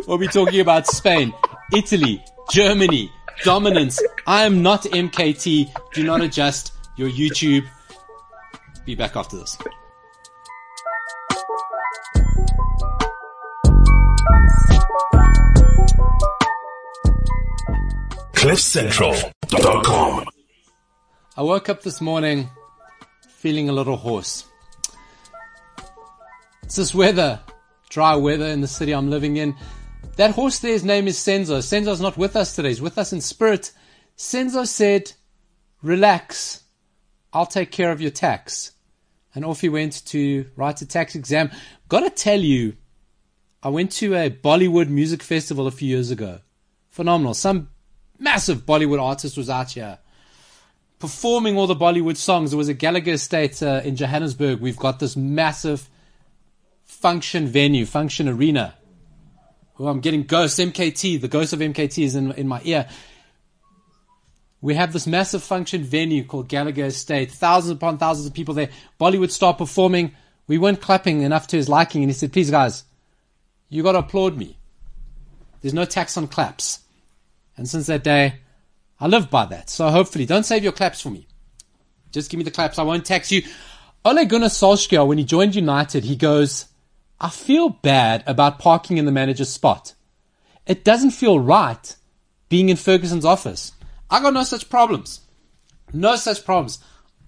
We'll be talking about Spain Italy, Germany, dominance. I am not M K T. Do not adjust your YouTube. Be back after this. Cliff Central dot com. I woke up this morning feeling a little hoarse. It's this weather, dry weather in the city I'm living in. That horse there's name is Senzo. Senzo's not with us today. He's with us in spirit. Senzo said, relax, I'll take care of your tax. And off he went to write a tax exam. Got to tell you, I went to a Bollywood music festival a few years ago. Phenomenal. Some massive Bollywood artist was out here performing all the Bollywood songs. It was a Gallagher estate uh, in Johannesburg. We've got this massive function venue, function arena. Oh, I'm getting ghosts. M K T, the ghost of M K T is in, in my ear. We have this massive function venue called Gallagher Estate. Thousands upon thousands of people there. Bollywood star performing. We weren't clapping enough to his liking. And he said, please, guys, you got to applaud me. There's no tax on claps. And since that day, I live by that. So hopefully, don't save your claps for me. Just give me the claps. I won't tax you. Ole Gunnar Solskjaer, when he joined United, he goes, I feel bad about parking in the manager's spot. It doesn't feel right being in Ferguson's office. I got no such problems. No such problems.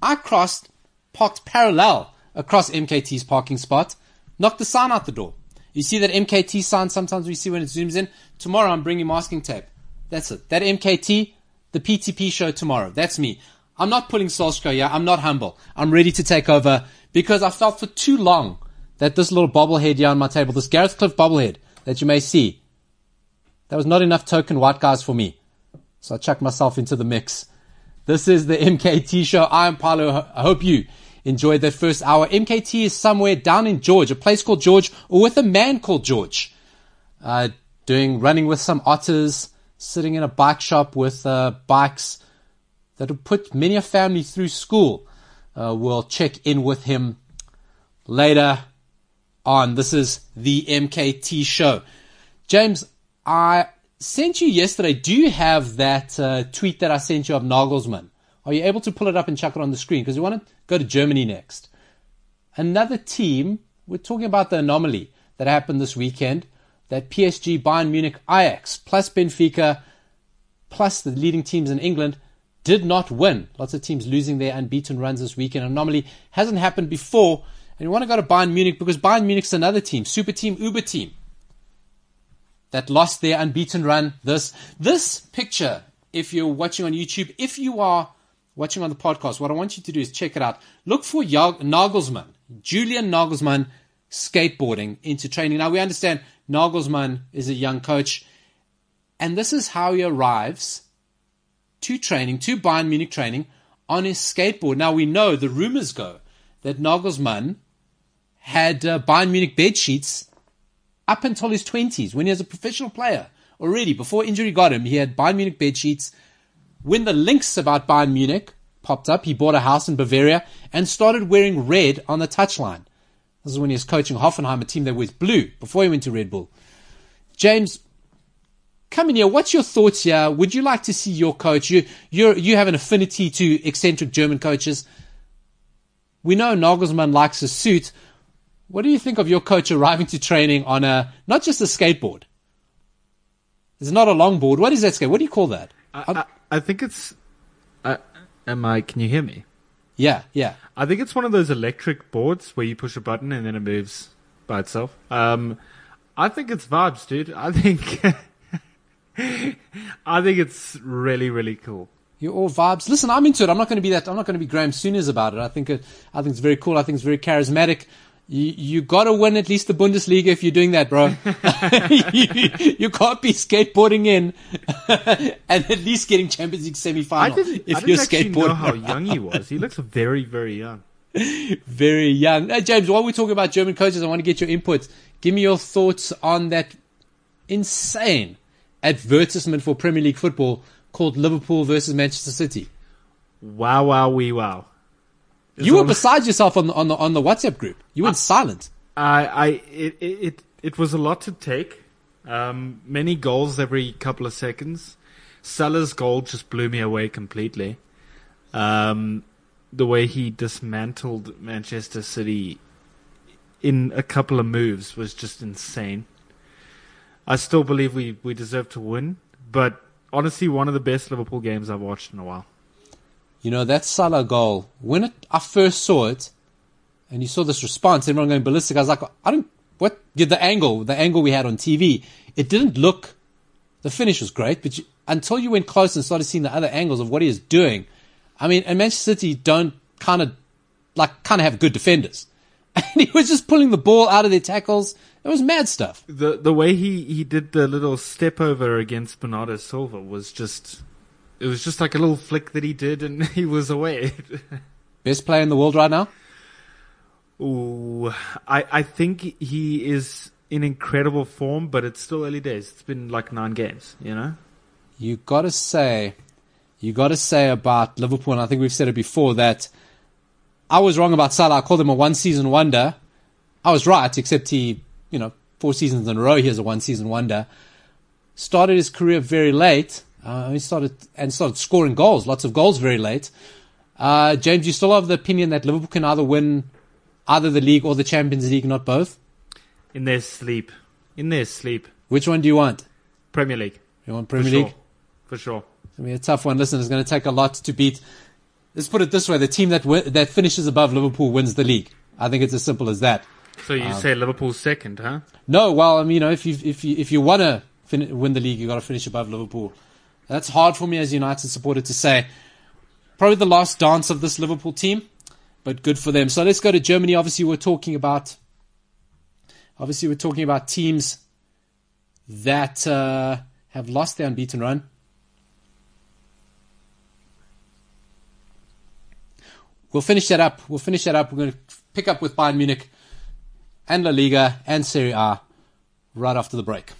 I crossed, parked parallel across M K T's parking spot, knocked the sign out the door. You see that M K T sign sometimes we see when it zooms in? Tomorrow I'm bringing masking tape. That's it. That M K T, the P T P show tomorrow. That's me. I'm not pulling Solskjaer. Yeah, I'm not humble. I'm ready to take over because I felt for too long that this little bobblehead here on my table, this Gareth Cliff bobblehead that you may see, that was not enough token white guys for me. So I chucked myself into the mix. This is the M K T show. I am Paulo. I hope you enjoyed that first hour. M K T is somewhere down in George, a place called George, or with a man called George, uh, doing running with some otters, sitting in a bike shop with uh, bikes that would put many a family through school. Uh, we'll check in with him later on. This is the M K T show. James, I sent you yesterday. Do you have that uh, tweet that I sent you of Nagelsmann? Are you able to pull it up and chuck it on the screen? Because we want to go to Germany next. Another team, we're talking about the anomaly that happened this weekend, that P S G, Bayern Munich, Ajax, plus Benfica, plus the leading teams in England, did not win. Lots of teams losing their unbeaten runs this weekend. Anomaly hasn't happened before. And you want to go to Bayern Munich because Bayern Munich's another team, super team, uber team, that lost their unbeaten run. This this picture, if you're watching on YouTube, if you are watching on the podcast, what I want you to do is check it out. Look for Nagelsmann, Julian Nagelsmann, skateboarding into training. Now, we understand Nagelsmann is a young coach, and this is how he arrives to training, to Bayern Munich training, on his skateboard. Now, we know the rumors go that Nagelsmann had uh, Bayern Munich bed sheets up until his twenties, when he was a professional player already. Before injury got him, he had Bayern Munich bed sheets. When the links about Bayern Munich popped up, he bought a house in Bavaria and started wearing red on the touchline. This is when he was coaching Hoffenheim, a team that wears blue, before he went to Red Bull. James, come in here. What's your thoughts here? Would you like to see your coach? You you you have an affinity to eccentric German coaches. We know Nagelsmann likes his suit. What do you think of your coach arriving to training on a, not just a skateboard? It's not a longboard. What is that skate? What do you call that? I, I, I think it's, I, am I, can you hear me? Yeah, yeah. I think it's one of those electric boards where you push a button and then it moves by itself. Um, I think it's vibes, dude. I think, I think it's really, really cool. You're all vibes. Listen, I'm into it. I'm not going to be that. I'm not going to be Graham Souness about it. I think it, I think it's very cool. I think it's very charismatic. You, you got to win at least the Bundesliga if you're doing that, bro. you, you can't be skateboarding in and at least getting Champions League semi-final. I didn't, if I didn't you're actually skateboarding know how around. Young he was. He looks very, very young. Very young. Now, James, while we're talking about German coaches, I want to get your input. Give me your thoughts on that insane advertisement for Premier League football called Liverpool versus Manchester City. Wow, wow, wee, wow. It's you were beside yourself on the, on the, on the WhatsApp group. You went I, silent. I, I, it, it, it was a lot to take. Um, many goals every couple of seconds. Salah's goal just blew me away completely. Um, the way he dismantled Manchester City in a couple of moves was just insane. I still believe we, we deserve to win, but honestly, one of the best Liverpool games I've watched in a while. You know, that Salah goal, when it, I first saw it, and you saw this response, everyone going ballistic, I was like, I don't, what, yeah, the angle, the angle we had on T V, it didn't look, the finish was great, but you, until you went close and started seeing the other angles of what he was doing, I mean, and Manchester City don't kind of, like, kind of have good defenders. And he was just pulling the ball out of their tackles. It was mad stuff. The the way he, he did the little step over against Bernardo Silva was just, it was just like a little flick that he did and he was away. Best player in the world right now? Ooh, I, I think he is in incredible form, but it's still early days. It's been like nine games, you know? You gotta say, you gotta say about Liverpool, and I think we've said it before, that I was wrong about Salah. I called him a one-season wonder. I was right, except he, you know, four seasons in a row, he is a one-season wonder. Started his career very late. Uh, he started and started scoring goals, lots of goals very late. Uh, James, you still have the opinion that Liverpool can either win either the league or the Champions League, not both? In their sleep. In their sleep. Which one do you want? Premier League. You want Premier For League? Sure. For sure. I mean, a tough one. Listen, it's going to take a lot to beat. Let's put it this way. The team that win- that finishes above Liverpool wins the league. I think it's as simple as that. So you um, say Liverpool's second, huh? No, well, I mean, you know, if you if you, if you want to fin- win the league, you've got to finish above Liverpool. That's hard for me as a United supporter to say. Probably the last dance of this Liverpool team, but good for them. So let's go to Germany. Obviously, we're talking about obviously we're talking about teams that uh, have lost their unbeaten run. We'll finish that up. We'll finish that up. We're going to pick up with Bayern Munich and La Liga and Serie A right after the break.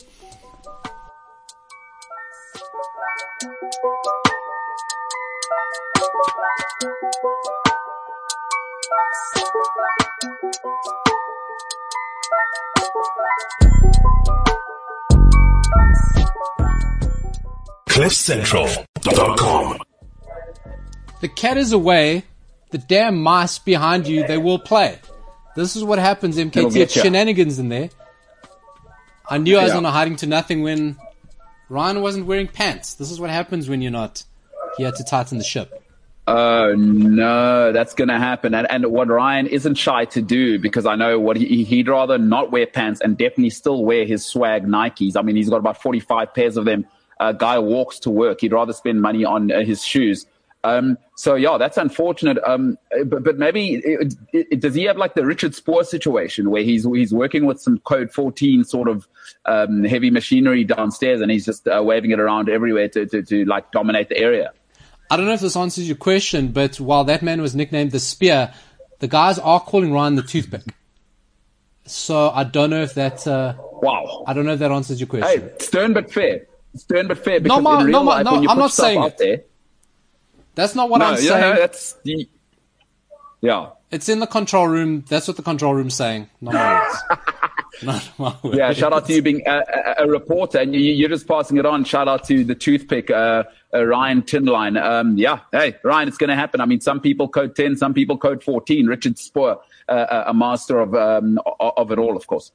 Cliff Central dot com. The cat is away. The damn mice behind you, they will play. This is what happens, M K T. It's shenanigans in there. I knew I was yeah. on a hiding to nothing when Ryan wasn't wearing pants. This is what happens when you're not here to tighten the ship. Oh, no, that's going to happen. And, and what Ryan isn't shy to do, because I know what he, he'd rather not wear pants and definitely still wear his swag Nikes. I mean, he's got about forty-five pairs of them. A guy walks to work. He'd rather spend money on uh, his shoes. Um, so, yeah, that's unfortunate. Um, but, but maybe it, it, it, does he have like the Richard Spohr situation where he's he's working with some code fourteen sort of um, heavy machinery downstairs and he's just uh, waving it around everywhere to, to, to like dominate the area? I don't know if this answers your question, but while that man was nicknamed the Spear, the guys are calling Ryan the Toothpick. So I don't know if that. Uh, wow. I don't know if that answers your question. Hey, stern but fair. Stern but fair. Because no, ma, in real no, ma, life, no, when you I'm put not stuff saying out it. There, that's not what no, I'm yeah, saying. No, that's the, yeah. It's in the control room. That's what the control room's saying. Not my words. Not my words. Yeah, shout out to you being a, a, a reporter, and you, you're just passing it on. Shout out to the toothpick, uh, uh, Ryan Tinline. Um, yeah, hey, Ryan, it's going to happen. I mean, some people code ten, some people code fourteen. Richard Spohr, uh, a master of um, of it all, of course.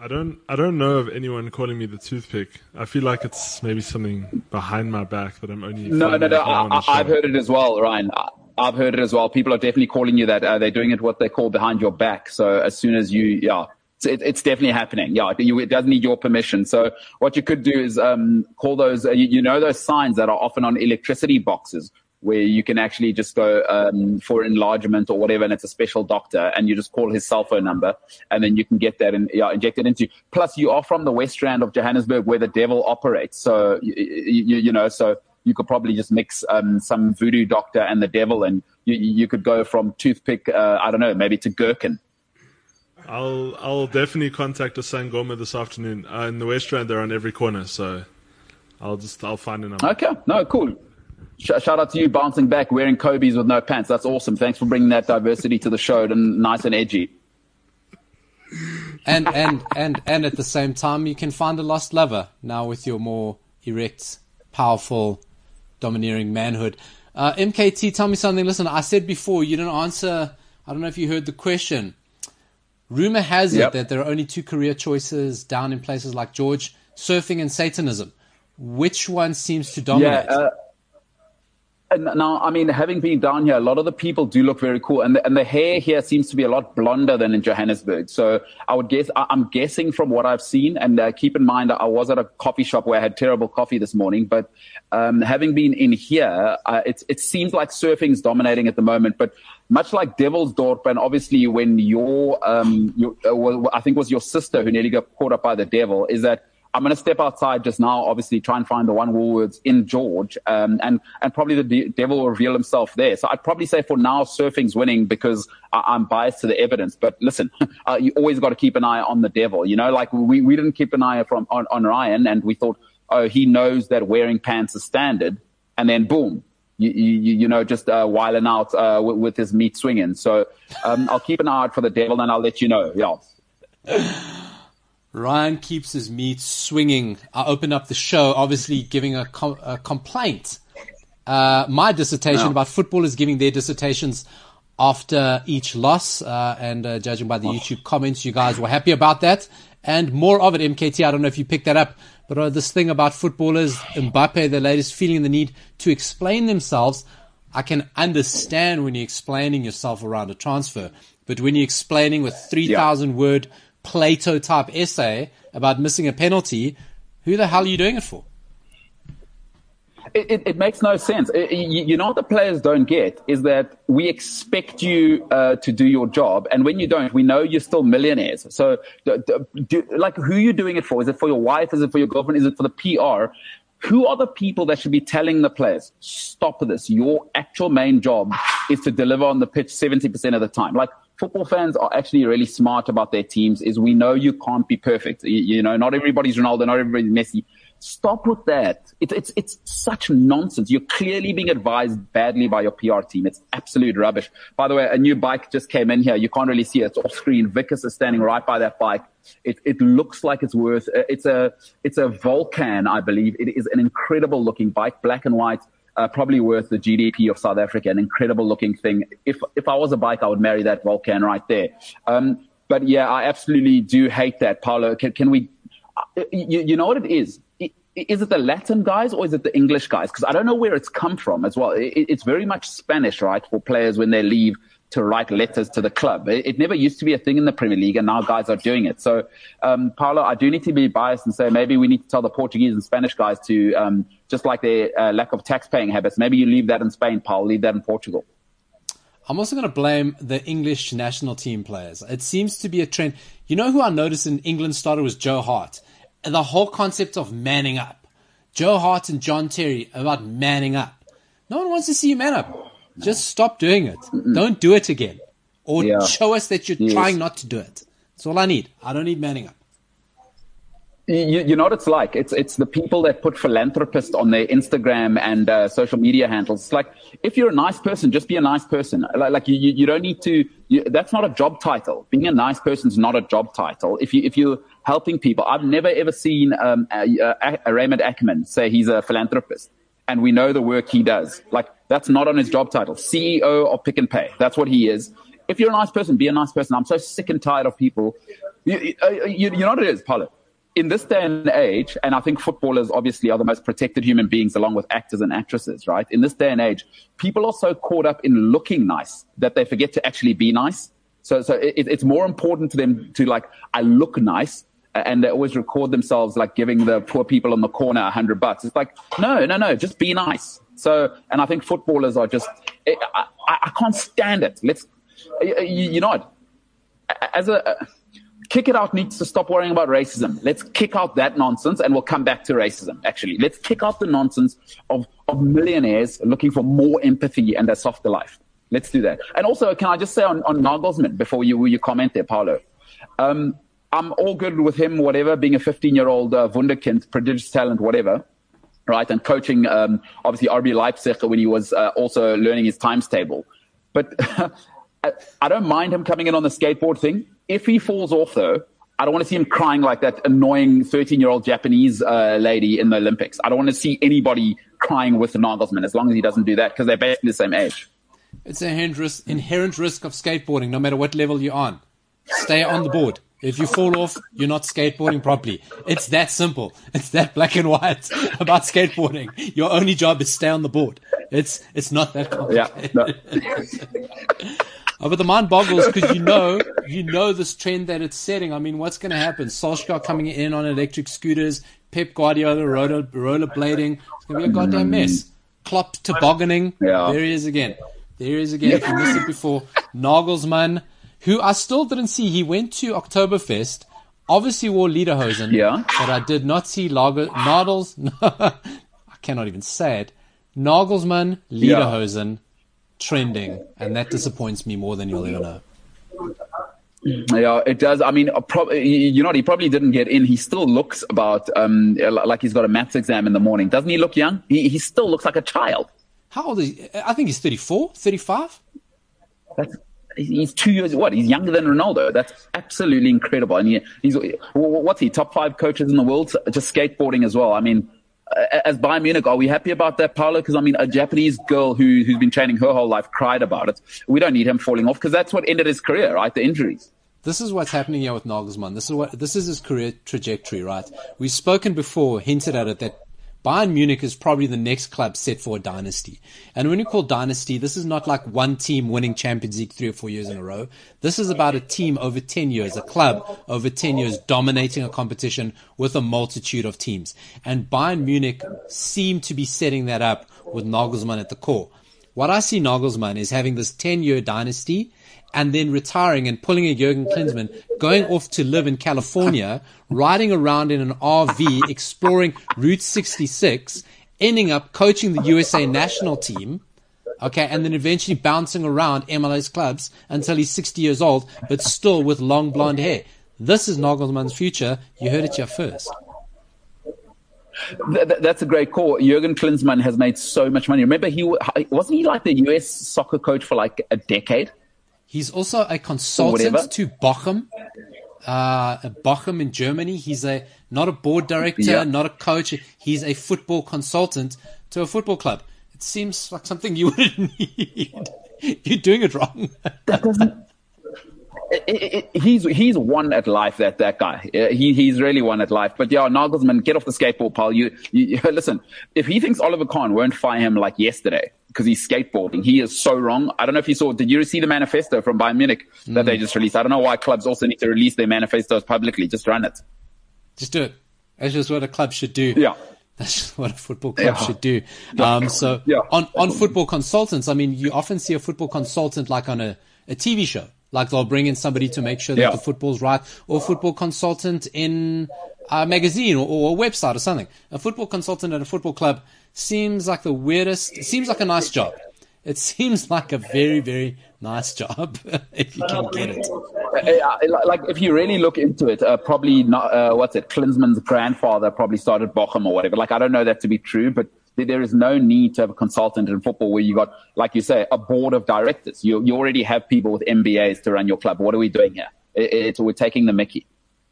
I don't, I don't know of anyone calling me the toothpick. I feel like it's maybe something behind my back that I'm only. No, no, no. I, I, I've heard it as well, Ryan. I, I've heard it as well. People are definitely calling you that. Uh, they're doing it what they call behind your back. So as soon as you, yeah, it's, it, it's definitely happening. Yeah, you, it does need your permission. So what you could do is um, call those. Uh, you, you know those signs that are often on electricity boxes, where you can actually just go um, for enlargement or whatever, and it's a special doctor, and you just call his cell phone number, and then you can get that and yeah, inject it into you. Plus, you are from the West Rand of Johannesburg, where the devil operates. So, you, you, you know, so you could probably just mix um, some voodoo doctor and the devil, and you, you could go from toothpick, uh, I don't know, maybe to gherkin. I'll I'll definitely contact a Sangoma this afternoon. Uh, in the West Rand, they're on every corner, so I'll just I'll find a number. Okay, no, cool. Shout out to you bouncing back wearing Kobe's with no pants. That's awesome. Thanks for bringing that diversity to the show. And nice and edgy. and, and, and, and at the same time, you can find a lost lover now with your more erect, powerful, domineering manhood. Uh, M K T, tell me something. Listen, I said before, you didn't answer. I don't know if you heard the question. Rumor has yep. it that there are only two career choices down in places like George, surfing and Satanism. Which one seems to dominate? Yeah, uh- Now, I mean, having been down here, a lot of the people do look very cool. And the, and the hair here seems to be a lot blonder than in Johannesburg. So I would guess, I'm guessing from what I've seen. And uh, keep in mind, I was at a coffee shop where I had terrible coffee this morning. But um, having been in here, uh, it's, it seems like surfing is dominating at the moment. But much like Devilsdorp, and obviously when your, um, your uh, well, I think it was your sister who nearly got caught up by the devil, is that I'm going to step outside just now, obviously try and find the one Woolworths in George, um, and, and probably the de- devil will reveal himself there. So I'd probably say for now, surfing's winning because I- I'm biased to the evidence. But listen, uh, you always got to keep an eye on the devil. You know, like we, we didn't keep an eye from, on, on Ryan, and we thought, oh, he knows that wearing pants is standard. And then boom, you, you, you know, just uh, whiling out uh, with, with his meat swinging. So um, I'll keep an eye out for the devil and I'll let you know. Yeah. Ryan keeps his meat swinging. I opened up the show, obviously giving a, com- a complaint. Uh, my dissertation oh. about footballers giving their dissertations after each loss. Uh, and uh, judging by the oh. YouTube comments, you guys were happy about that. And more of it, M K T. I don't know if you picked that up, but uh, this thing about footballers, Mbappe, the latest, feeling the need to explain themselves. I can understand when you're explaining yourself around a transfer, but when you're explaining with three thousand yeah. word Plato type essay about missing a penalty, who the hell are you doing it for? It, it, it makes no sense. It, you, you know what the players don't get is that we expect you uh, to do your job, and when you don't, we know you're still millionaires. So, do, do, like, who are you doing it for? Is it for your wife? Is it for your girlfriend? Is it for the P R? Who are the people that should be telling the players, stop this? Your actual main job is to deliver on the pitch seventy percent of the time. Like, football fans are actually really smart about their teams, is we know you can't be perfect. You, you know, not everybody's Ronaldo, not everybody's Messi. Stop with that. It, it's it's such nonsense. You're clearly being advised badly by your P R team. It's absolute rubbish. By the way, a new bike just came in here. You can't really see it. It's off screen. Vickers is standing right by that bike. It it looks like it's worth. It's a it's a Volcan, I believe. It is an incredible looking bike, black and white. Uh, probably worth the G D P of South Africa, an incredible looking thing. If if I was a bike, I would marry that Volcan right there. Um, but yeah, I absolutely do hate that, Paulo. Can, can we, you, you know what it is? It, is it the Latin guys or is it the English guys? Because I don't know where it's come from as well. It, it's very much Spanish, right, for players when they leave to write letters to the club. It, it never used to be a thing in the Premier League, and now guys are doing it. So, um, Paulo, I do need to be biased and say maybe we need to tell the Portuguese and Spanish guys to um, – just like their uh, lack of tax-paying habits. Maybe you leave that in Spain, Paul. Leave that in Portugal. I'm also going to blame the English national team players. It seems to be a trend. You know who I noticed in England started was Joe Hart. The whole concept of manning up. Joe Hart and John Terry about manning up. No one wants to see you man up. No. Just stop doing it. Mm-mm. Don't do it again. Or yeah. show us that you're yes. trying not to do it. That's all I need. I don't need manning up. You, you know what it's like. It's it's the people that put philanthropist on their Instagram and uh, social media handles. It's like, if you're a nice person, just be a nice person. Like, like you, you don't need to. You, that's not a job title. Being a nice person is not a job title. If you if you're helping people, I've never ever seen um, a, a, a Raymond Ackerman say he's a philanthropist, and we know the work he does. Like, that's not on his job title. C E O of Pick and Pay. That's what he is. If you're a nice person, be a nice person. I'm so sick and tired of people. You you, you know what it is, Paulo. In this day and age, and I think footballers obviously are the most protected human beings along with actors and actresses, right? In this day and age, people are so caught up in looking nice that they forget to actually be nice. So so it, it's more important to them to, like, I look nice, and they always record themselves, like, giving the poor people on the corner a hundred bucks. It's like, no, no, no, just be nice. So, and I think footballers are just, I, I, I can't stand it. Let's, you, you know what? As a... Kick It Out needs to stop worrying about racism. Let's kick out that nonsense, and we'll come back to racism, actually. Let's kick out the nonsense of, of millionaires looking for more empathy and a softer life. Let's do that. And also, can I just say on, on Nagelsmann, before you you comment there, Paulo, um, I'm all good with him, whatever, being a fifteen-year-old uh, wunderkind, prodigious talent, whatever, right, and coaching, um, obviously, R B Leipzig when he was uh, also learning his times table. But I, I don't mind him coming in on the skateboard thing. If he falls off, though, I don't want to see him crying like that annoying thirteen-year-old Japanese uh, lady in the Olympics. I don't want to see anybody crying with the Nagelsmann, as long as he doesn't do that, because they're basically the same age. It's an inherent risk of skateboarding, no matter what level you're on. Stay on the board. If you fall off, you're not skateboarding properly. It's that simple. It's that black and white about skateboarding. Your only job is stay on the board. It's it's not that complicated. Yeah, no. Oh, but the mind boggles because you know, you know this trend that it's setting. I mean, what's going to happen? Solskjaer coming in on electric scooters, Pep Guardiola roller, rollerblading. It's going to be a goddamn mess. Klopp tobogganing. Yeah. There he is again. There he is again. Yeah. If you missed it before, Nagelsmann, who I still didn't see. He went to Oktoberfest, obviously wore lederhosen, yeah. But I did not see Lager, Nardles, no, I cannot even say it, Nagelsmann, lederhosen, yeah. Trending, and that disappoints me more than you'll ever know. Yeah, it does. I mean, pro- you know, he probably didn't get in. He still looks about um, like he's got a maths exam in the morning. Doesn't he look young? He, he still looks like a child. How old is he? I think he's thirty-four, thirty-five. That's, he's two years. What? He's younger than Ronaldo. That's absolutely incredible. And he, he's what's he? Top five coaches in the world, just skateboarding as well. I mean. As Bayern Munich, are we happy about that, Paulo? Because, I mean, a Japanese girl who, who's been training her whole life cried about it. We don't need him falling off because that's what ended his career, right? The injuries. This is what's happening here with Nagelsmann. This is what this is his career trajectory, right? We've spoken before, hinted at it, that Bayern Munich is probably the next club set for a dynasty. And when you call dynasty, this is not like one team winning Champions League three or four years in a row. This is about a team over ten years, a club over ten years dominating a competition with a multitude of teams. And Bayern Munich seem to be setting that up with Nagelsmann at the core. What I see Nagelsmann is having this ten-year dynasty and then retiring and pulling a Jurgen Klinsmann, going off to live in California, riding around in an R V, exploring Route sixty-six, ending up coaching the U S A national team, okay, and then eventually bouncing around M L S clubs until he's sixty years old, but still with long blonde hair. This is Nagelsmann's future. You heard it here first. That's a great call. Jurgen Klinsmann has made so much money. Remember, he wasn't he like the U S soccer coach for like a decade? He's also a consultant to Bochum, uh, Bochum in Germany. He's a not a board director, yeah. Not a coach. He's a football consultant to a football club. It seems like something you wouldn't need. You're doing it wrong. That doesn't. It, it, it, he's he's one at life, that that guy. He he's really one at life. But yeah, Nagelsmann, get off the skateboard, pal. You, you listen. If he thinks Oliver Kahn won't fire him like yesterday because he's skateboarding, he is so wrong. I don't know if you saw. Did you see the manifesto from Bayern Munich that mm. they just released? I don't know why clubs also need to release their manifestos publicly. Just run it. Just do it. That's just what a club should do. Yeah. That's just what a football club yeah. should do. Yeah. Um. So yeah. on on football consultants, I mean, you often see a football consultant like on a, a T V show. Like they'll bring in somebody to make sure that yeah. the football's right, or a football consultant in a magazine or, or a website or something. A football consultant at a football club seems like the weirdest, it seems like a nice job. It seems like a very, very nice job if you can get it. Like if you really look into it, uh, probably not, uh, what's it, Klinsmann's grandfather probably started Bochum or whatever. Like I don't know that to be true, but there is no need to have a consultant in football where you got, like you say, a board of directors. You you already have people with M B As to run your club. What are we doing here? It, it's we're taking the mickey.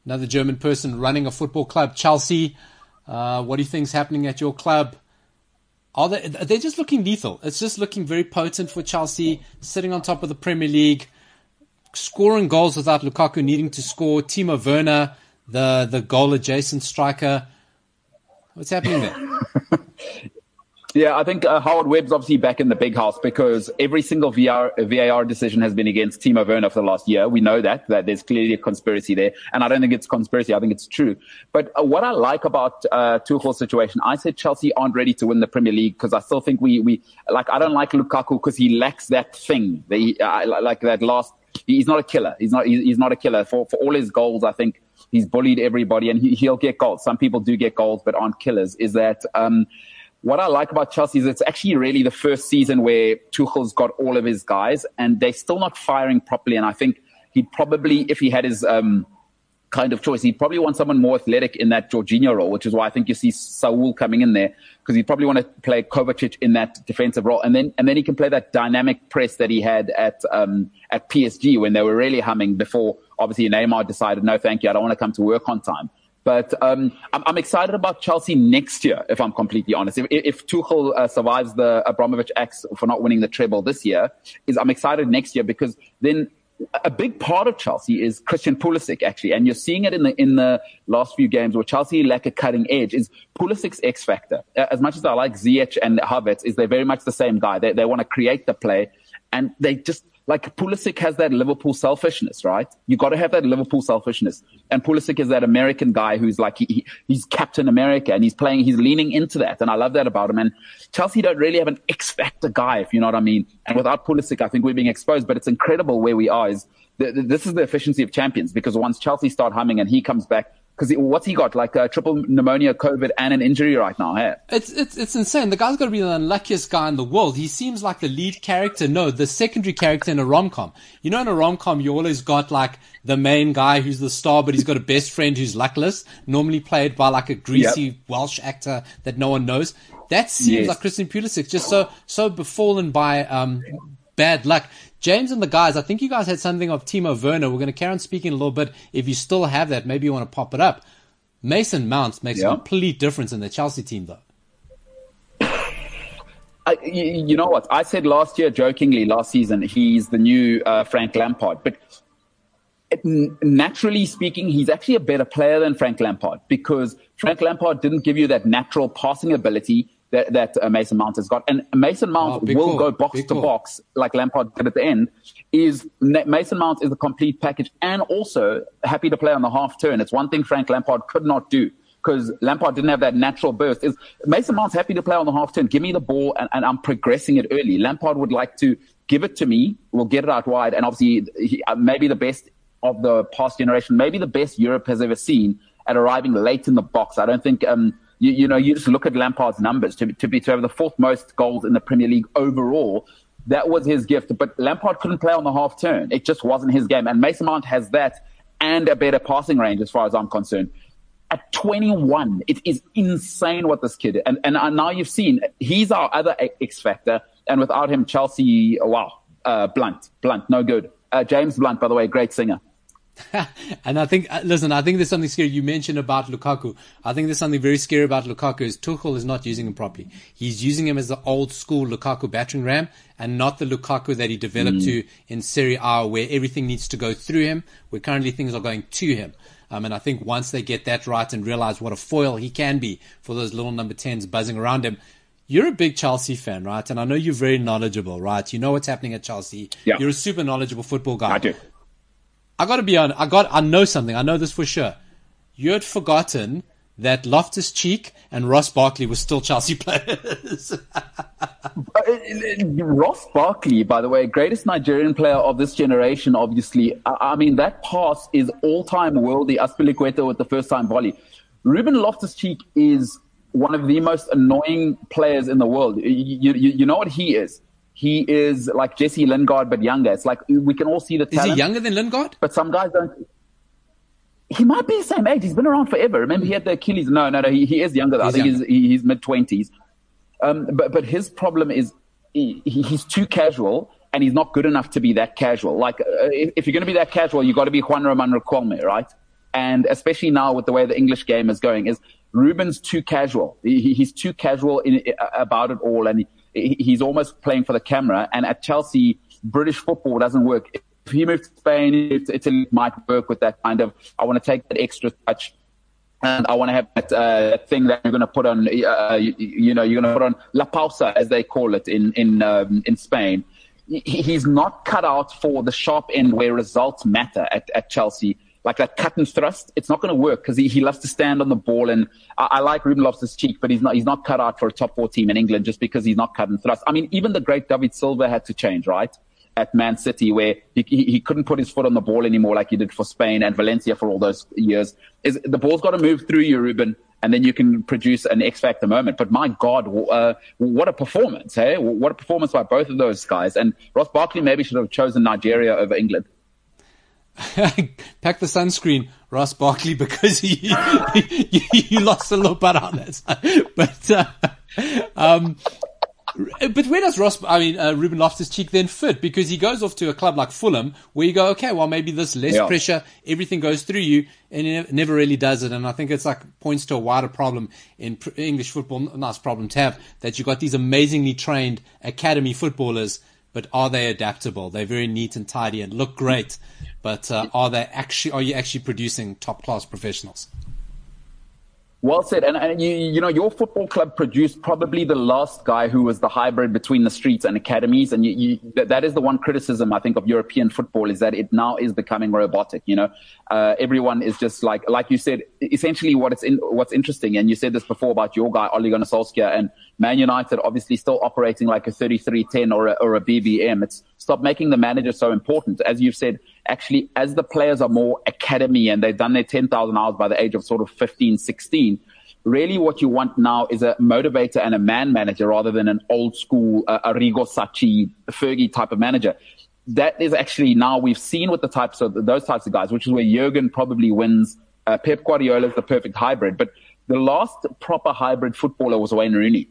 Another German person running a football club, Chelsea. Uh, what do you think's happening at your club? Are they? They're just looking lethal. It's just looking very potent for Chelsea, sitting on top of the Premier League, scoring goals without Lukaku needing to score. Timo Werner, the the goal adjacent striker. What's happening there? Yeah, I think uh, Howard Webb's obviously back in the big house because every single V A R decision has been against Timo Werner for the last year. We know that, that there's clearly a conspiracy there. And I don't think it's conspiracy. I think it's true. But uh, what I like about uh, Tuchel's situation, I said Chelsea aren't ready to win the Premier League because I still think we, we like, I don't like Lukaku because he lacks that thing, the, uh, like that last, he's not a killer. He's not, he's not a killer. For, for all his goals, I think he's bullied everybody and he, he'll get goals. Some people do get goals but aren't killers. Is that... um What I like about Chelsea is it's actually really the first season where Tuchel's got all of his guys and they're still not firing properly. And I think he'd probably, if he had his um, kind of choice, he'd probably want someone more athletic in that Jorginho role, which is why I think you see Saul coming in there because he'd probably want to play Kovacic in that defensive role. And then and then he can play that dynamic press that he had at um, at P S G when they were really humming before obviously Neymar decided, no, thank you, I don't want to come to work on time. But um, I'm, I'm excited about Chelsea next year, if I'm completely honest. If, if Tuchel uh, survives the Abramovich axe for not winning the treble this year, is I'm excited next year because then a big part of Chelsea is Christian Pulisic, actually. And you're seeing it in the in the last few games where Chelsea lack a cutting edge, is Pulisic's X factor. As much as I like Ziyech and Havertz, is they're very much the same guy. They, they want to create the play, and they just... Like Pulisic has that Liverpool selfishness, right? You got to have that Liverpool selfishness. And Pulisic is that American guy who's like, he, he, he's Captain America and he's playing, he's leaning into that. And I love that about him. And Chelsea don't really have an X-factor guy, if you know what I mean. And without Pulisic, I think we're being exposed, but it's incredible where we are. Is the, the, this is the efficiency of champions, because once Chelsea start humming and he comes back, because what's he got? Like a triple pneumonia, COVID, and an injury right now. Hey? It's it's it's insane. The guy's got to be the unluckiest guy in the world. He seems like the lead character. No, the secondary character in a rom-com. You know, in a rom-com, you always got like the main guy who's the star, but he's got a best friend who's luckless, normally played by like a greasy yep. Welsh actor that no one knows. That seems yes. like Christian Pulisic, just so so befallen by um bad luck. James and the guys, I think you guys had something of Timo Werner. We're going to carry on speaking a little bit. If you still have that, maybe you want to pop it up. Mason Mount makes yeah. a complete difference in the Chelsea team, though. I, you know what? I said last year, jokingly, last season, he's the new uh, Frank Lampard. But naturally speaking, he's actually a better player than Frank Lampard, because Frank Lampard didn't give you that natural passing ability that, that uh, Mason Mount has got. And Mason Mount oh, will cool. go box big to cool. box like Lampard did at the end. Is Mason Mount is the complete package, and also happy to play on the half turn. It's one thing Frank Lampard could not do, because Lampard didn't have that natural burst. Is Mason Mount's happy to play on the half turn. Give me the ball, and, and I'm progressing it early. Lampard would like to give it to me. We'll get it out wide. And obviously, he, uh, maybe the best of the past generation, maybe the best Europe has ever seen at arriving late in the box. I don't think... Um, You, you know, you just look at Lampard's numbers to, to be to have the fourth most goals in the Premier League overall. That was his gift. But Lampard couldn't play on the half turn. It just wasn't his game. And Mason Mount has that and a better passing range, as far as I'm concerned. At twenty-one, it is insane what this kid is. And, and now you've seen, he's our other X factor. And without him, Chelsea, wow, uh, Blunt, Blunt, no good. Uh, James Blunt, by the way, great singer. And I think, listen, I think there's something scary. You mentioned about Lukaku. I think there's something very scary about Lukaku is Tuchel is not using him properly. He's using him as the old school Lukaku battering ram, and not the Lukaku that he developed mm. to in Serie A, where everything needs to go through him, where currently things are going to him. Um, and I think once they get that right and realize what a foil he can be for those little number tens buzzing around him. You're a big Chelsea fan, right? And I know you're very knowledgeable, right? You know what's happening at Chelsea. Yeah. You're a super knowledgeable football guy. I do. I got to be honest. I got. I know something. I know this for sure. You had forgotten that Loftus-Cheek and Ross Barkley were still Chelsea players. Ross Barkley, by the way, greatest Nigerian player of this generation. Obviously, I, I mean that pass is all-time worldie. Aspilicueta with the first-time volley. Ruben Loftus-Cheek is one of the most annoying players in the world. You, you, you know what he is. He is like Jesse Lingard, but younger. It's like we can all see the talent. Is he younger than Lingard? But some guys don't. He might be the same age. He's been around forever. Remember, he had the Achilles. No, no, no. He, he is younger. He's I think younger. he's, he's mid-twenties. Um, but, but his problem is he, he's too casual, and he's not good enough to be that casual. Like, uh, if, if you're going to be that casual, you've got to be Juan Román Riquelme, right? And especially now with the way the English game is going, is Ruben's too casual. He, he's too casual in, about it all, and he, he's almost playing for the camera. And at Chelsea, British football doesn't work. If he moved to Spain, Italy might work with that kind of, I want to take that extra touch. And I want to have that uh, thing that you're going to put on, uh, you, you know, you're going to put on La Pausa, as they call it in, in, um, in Spain. He's not cut out for the sharp end where results matter at, at Chelsea. Like that cut and thrust, it's not going to work, because he, he loves to stand on the ball. And I, I like Ruben Loftus-Cheek, but he's not he's not cut out for a top four team in England just because he's not cut and thrust. I mean, even the great David Silva had to change, right, at Man City, where he, he, he couldn't put his foot on the ball anymore like he did for Spain and Valencia for all those years. Is the ball's got to move through you, Ruben, and then you can produce an X-factor moment. But my God, uh, what a performance, hey? What a performance by both of those guys. And Ross Barkley maybe should have chosen Nigeria over England. Pack the sunscreen, Ross Barkley, because you, you, you lost a little butt on it. But uh, um, But where does Ross, I mean, uh, Ruben Loftus-Cheek then fit? Because he goes off to a club like Fulham where you go, okay, well, maybe this less yeah. pressure, everything goes through you, and it never really does it. And I think it's like points to a wider problem in English football. Nice problem to have, that you got these amazingly trained academy footballers, but are they adaptable? They're very neat and tidy and look great, but uh, are they actually, are you actually producing top class professionals? Well said. And, and you, you know, your football club produced probably the last guy who was the hybrid between the streets and academies. And you, you, that, that is the one criticism, I think, of European football, is that it now is becoming robotic. You know, uh, everyone is just like, like you said, essentially what it's in, what's interesting. And you said this before about your guy, Ole Gunnar Solskjaer, and Man United obviously still operating like a thirty-three ten or a, or a B B M. It's stop making the manager so important. As you've said, actually, as the players are more academy and they've done their ten thousand hours by the age of sort of fifteen, sixteen, really what you want now is a motivator and a man manager rather than an old school uh, Arrigo Sacchi, Fergie type of manager. That is actually now we've seen with the types of those types of guys, which is where Jurgen probably wins. Uh, Pep Guardiola is the perfect hybrid. But the last proper hybrid footballer was Wayne Rooney.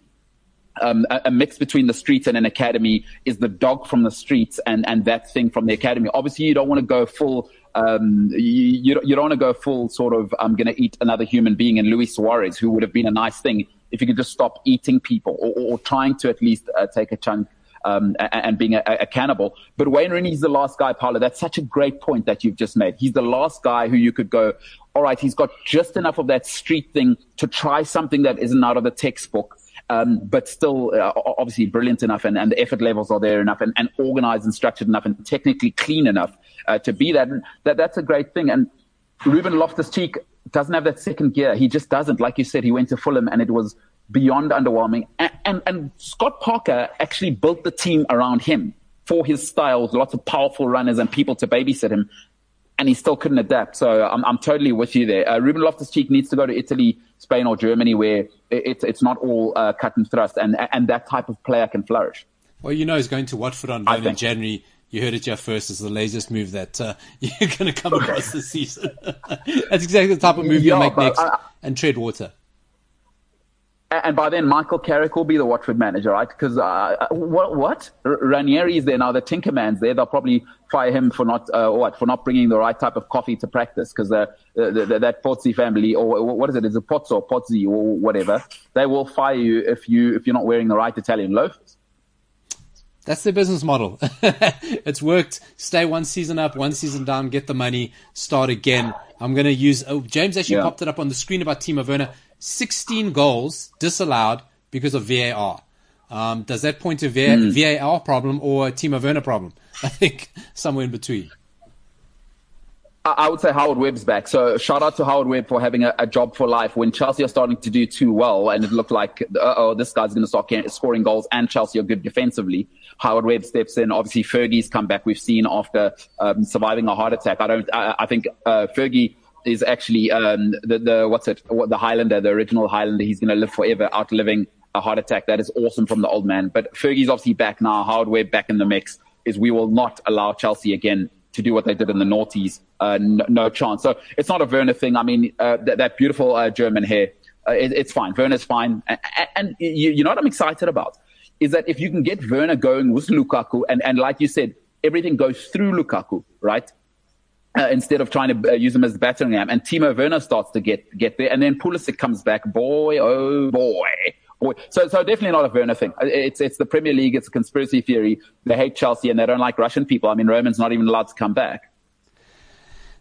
Um, a, a mix between the streets and an academy is the dog from the streets and, and that thing from the academy. Obviously, you don't want to go full, um, you, you don't, you don't want to go full sort of, I'm going to eat another human being and Luis Suarez, who would have been a nice thing if you could just stop eating people or, or, or trying to at least uh, take a chunk um, and, and being a, a cannibal. But Wayne Rooney is the last guy, Paulo. That's such a great point that you've just made. He's the last guy who you could go, all right, he's got just enough of that street thing to try something that isn't out of the textbook. Um, but still uh, obviously brilliant enough and, and the effort levels are there enough and, and organized and structured enough and technically clean enough uh, to be that. And that. That's a great thing. And Ruben Loftus-Cheek doesn't have that second gear. He just doesn't. Like you said, he went to Fulham and it was beyond underwhelming. And, and, and Scott Parker actually built the team around him for his style, lots of powerful runners and people to babysit him. And he still couldn't adapt. So I'm, I'm totally with you there. Uh, Ruben Loftus-Cheek needs to go to Italy, Spain or Germany where it, it's not all uh, cut and thrust and, and that type of player can flourish. Well, you know, he's going to Watford on loan in January. You heard it here first. It's the latest move that uh, you're going to come okay. across this season. That's exactly the type of move yeah, you'll make next I, and tread water. And by then, Michael Carrick will be the Watford manager, right? Because uh, what? what? R- Ranieri is there now. The Tinkerman's there. They'll probably fire him for not uh, what for not bringing the right type of coffee to practice. Because uh, that Pozzi family, or what is it? Is it Pozzo or Pozzi or whatever? They will fire you if you if you're not wearing the right Italian loafers. That's their business model. It's worked. Stay one season up, one season down, get the money, start again. I'm going to use. Oh, James actually yeah. popped it up on the screen about Timo Werner. sixteen goals disallowed because of V A R. Um, does that point to V A R, mm. V A R problem or a Timo Werner problem? I think somewhere in between. I would say Howard Webb's back. So shout out to Howard Webb for having a, a job for life. When Chelsea are starting to do too well and it looked like, uh-oh, this guy's going to start scoring goals and Chelsea are good defensively, Howard Webb steps in. Obviously, Fergie's come back. We've seen after um, surviving a heart attack. I don't. I, I think uh, Fergie... is actually um, the, the what's it what, the Highlander, the original Highlander. He's going to live forever, outliving a heart attack. That is awesome from the old man. But Fergie's obviously back now. Howard Webb back in the mix. Is we will not allow Chelsea again to do what they did in the noughties. Uh, no, no chance. So it's not a Werner thing. I mean, uh, th- that beautiful uh, German hair. Uh, it, it's fine. Werner's fine. And, and you, you know what I'm excited about is that if you can get Werner going with Lukaku, and, and like you said, everything goes through Lukaku, right? Uh, instead of trying to uh, use him as the battering ram. And Timo Werner starts to get, get there. And then Pulisic comes back. Boy, oh boy. boy. So, so definitely not a Werner thing. It's, it's the Premier League. It's a conspiracy theory. They hate Chelsea and they don't like Russian people. I mean, Roman's not even allowed to come back.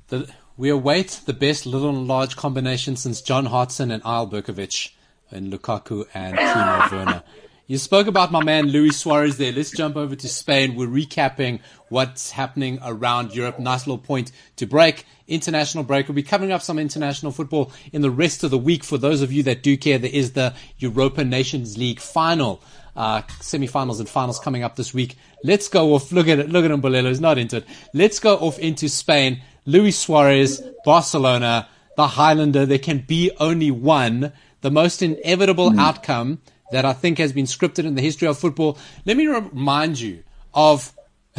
The, we await the best little and large combination since John Hartson and Isle Berkovic and Lukaku and Timo Werner. You spoke about my man Luis Suarez there. Let's jump over to Spain. We're recapping what's happening around Europe. Nice little point to break. International break. We'll be covering up some international football in the rest of the week. For those of you that do care, there is the Europa Nations League final, uh, semi-finals and finals coming up this week. Let's go off. Look at it. Look at him, Bolelo. He's not into it. Let's go off into Spain. Luis Suarez, Barcelona, the Highlander. There can be only one. The most inevitable mm. outcome that I think has been scripted in the history of football. Let me remind you of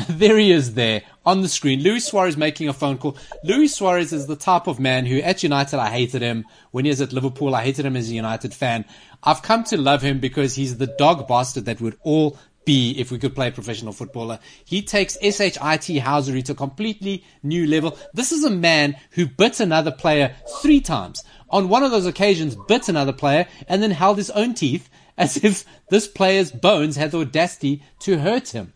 There he is there on the screen. Luis Suarez making a phone call. Luis Suarez is the type of man who at United I hated him. When he was at Liverpool, I hated him as a United fan. I've come to love him because he's the dog bastard that we'd all be if we could play professional footballer. He takes shit housery to a completely new level. This is a man who bit another player three times. On one of those occasions, bit another player and then held his own teeth as if this player's bones had the audacity to hurt him.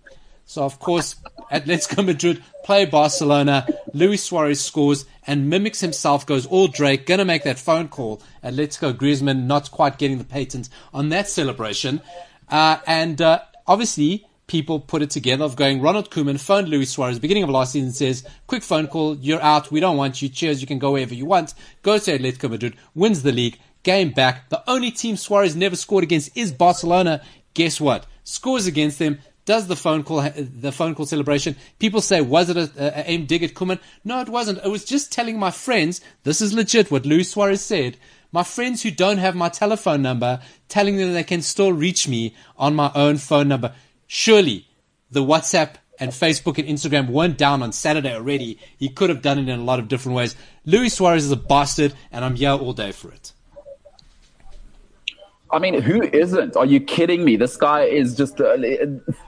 So, of course, Atletico Madrid play Barcelona. Luis Suarez scores and mimics himself, goes all Drake, going to make that phone call. Atletico Griezmann not quite getting the patent on that celebration. Uh, and uh, obviously, people put it together of going, Ronald Koeman phoned Luis Suarez beginning of last season, says, quick phone call, you're out, we don't want you, cheers, you can go wherever you want. Goes to Atletico Madrid, wins the league, game back. The only team Suarez never scored against is Barcelona. Guess what? Scores against them. Does the phone call, the phone call celebration? People say, was it a, a, a aim dig at Koeman? No, it wasn't. It was just telling my friends, this is legit what Luis Suarez said. My friends who don't have my telephone number, telling them they can still reach me on my own phone number. Surely the WhatsApp and Facebook and Instagram weren't down on Saturday already. He could have done it in a lot of different ways. Luis Suarez is a bastard, and I'm here all day for it. I mean, who isn't? Are you kidding me? This guy is just uh,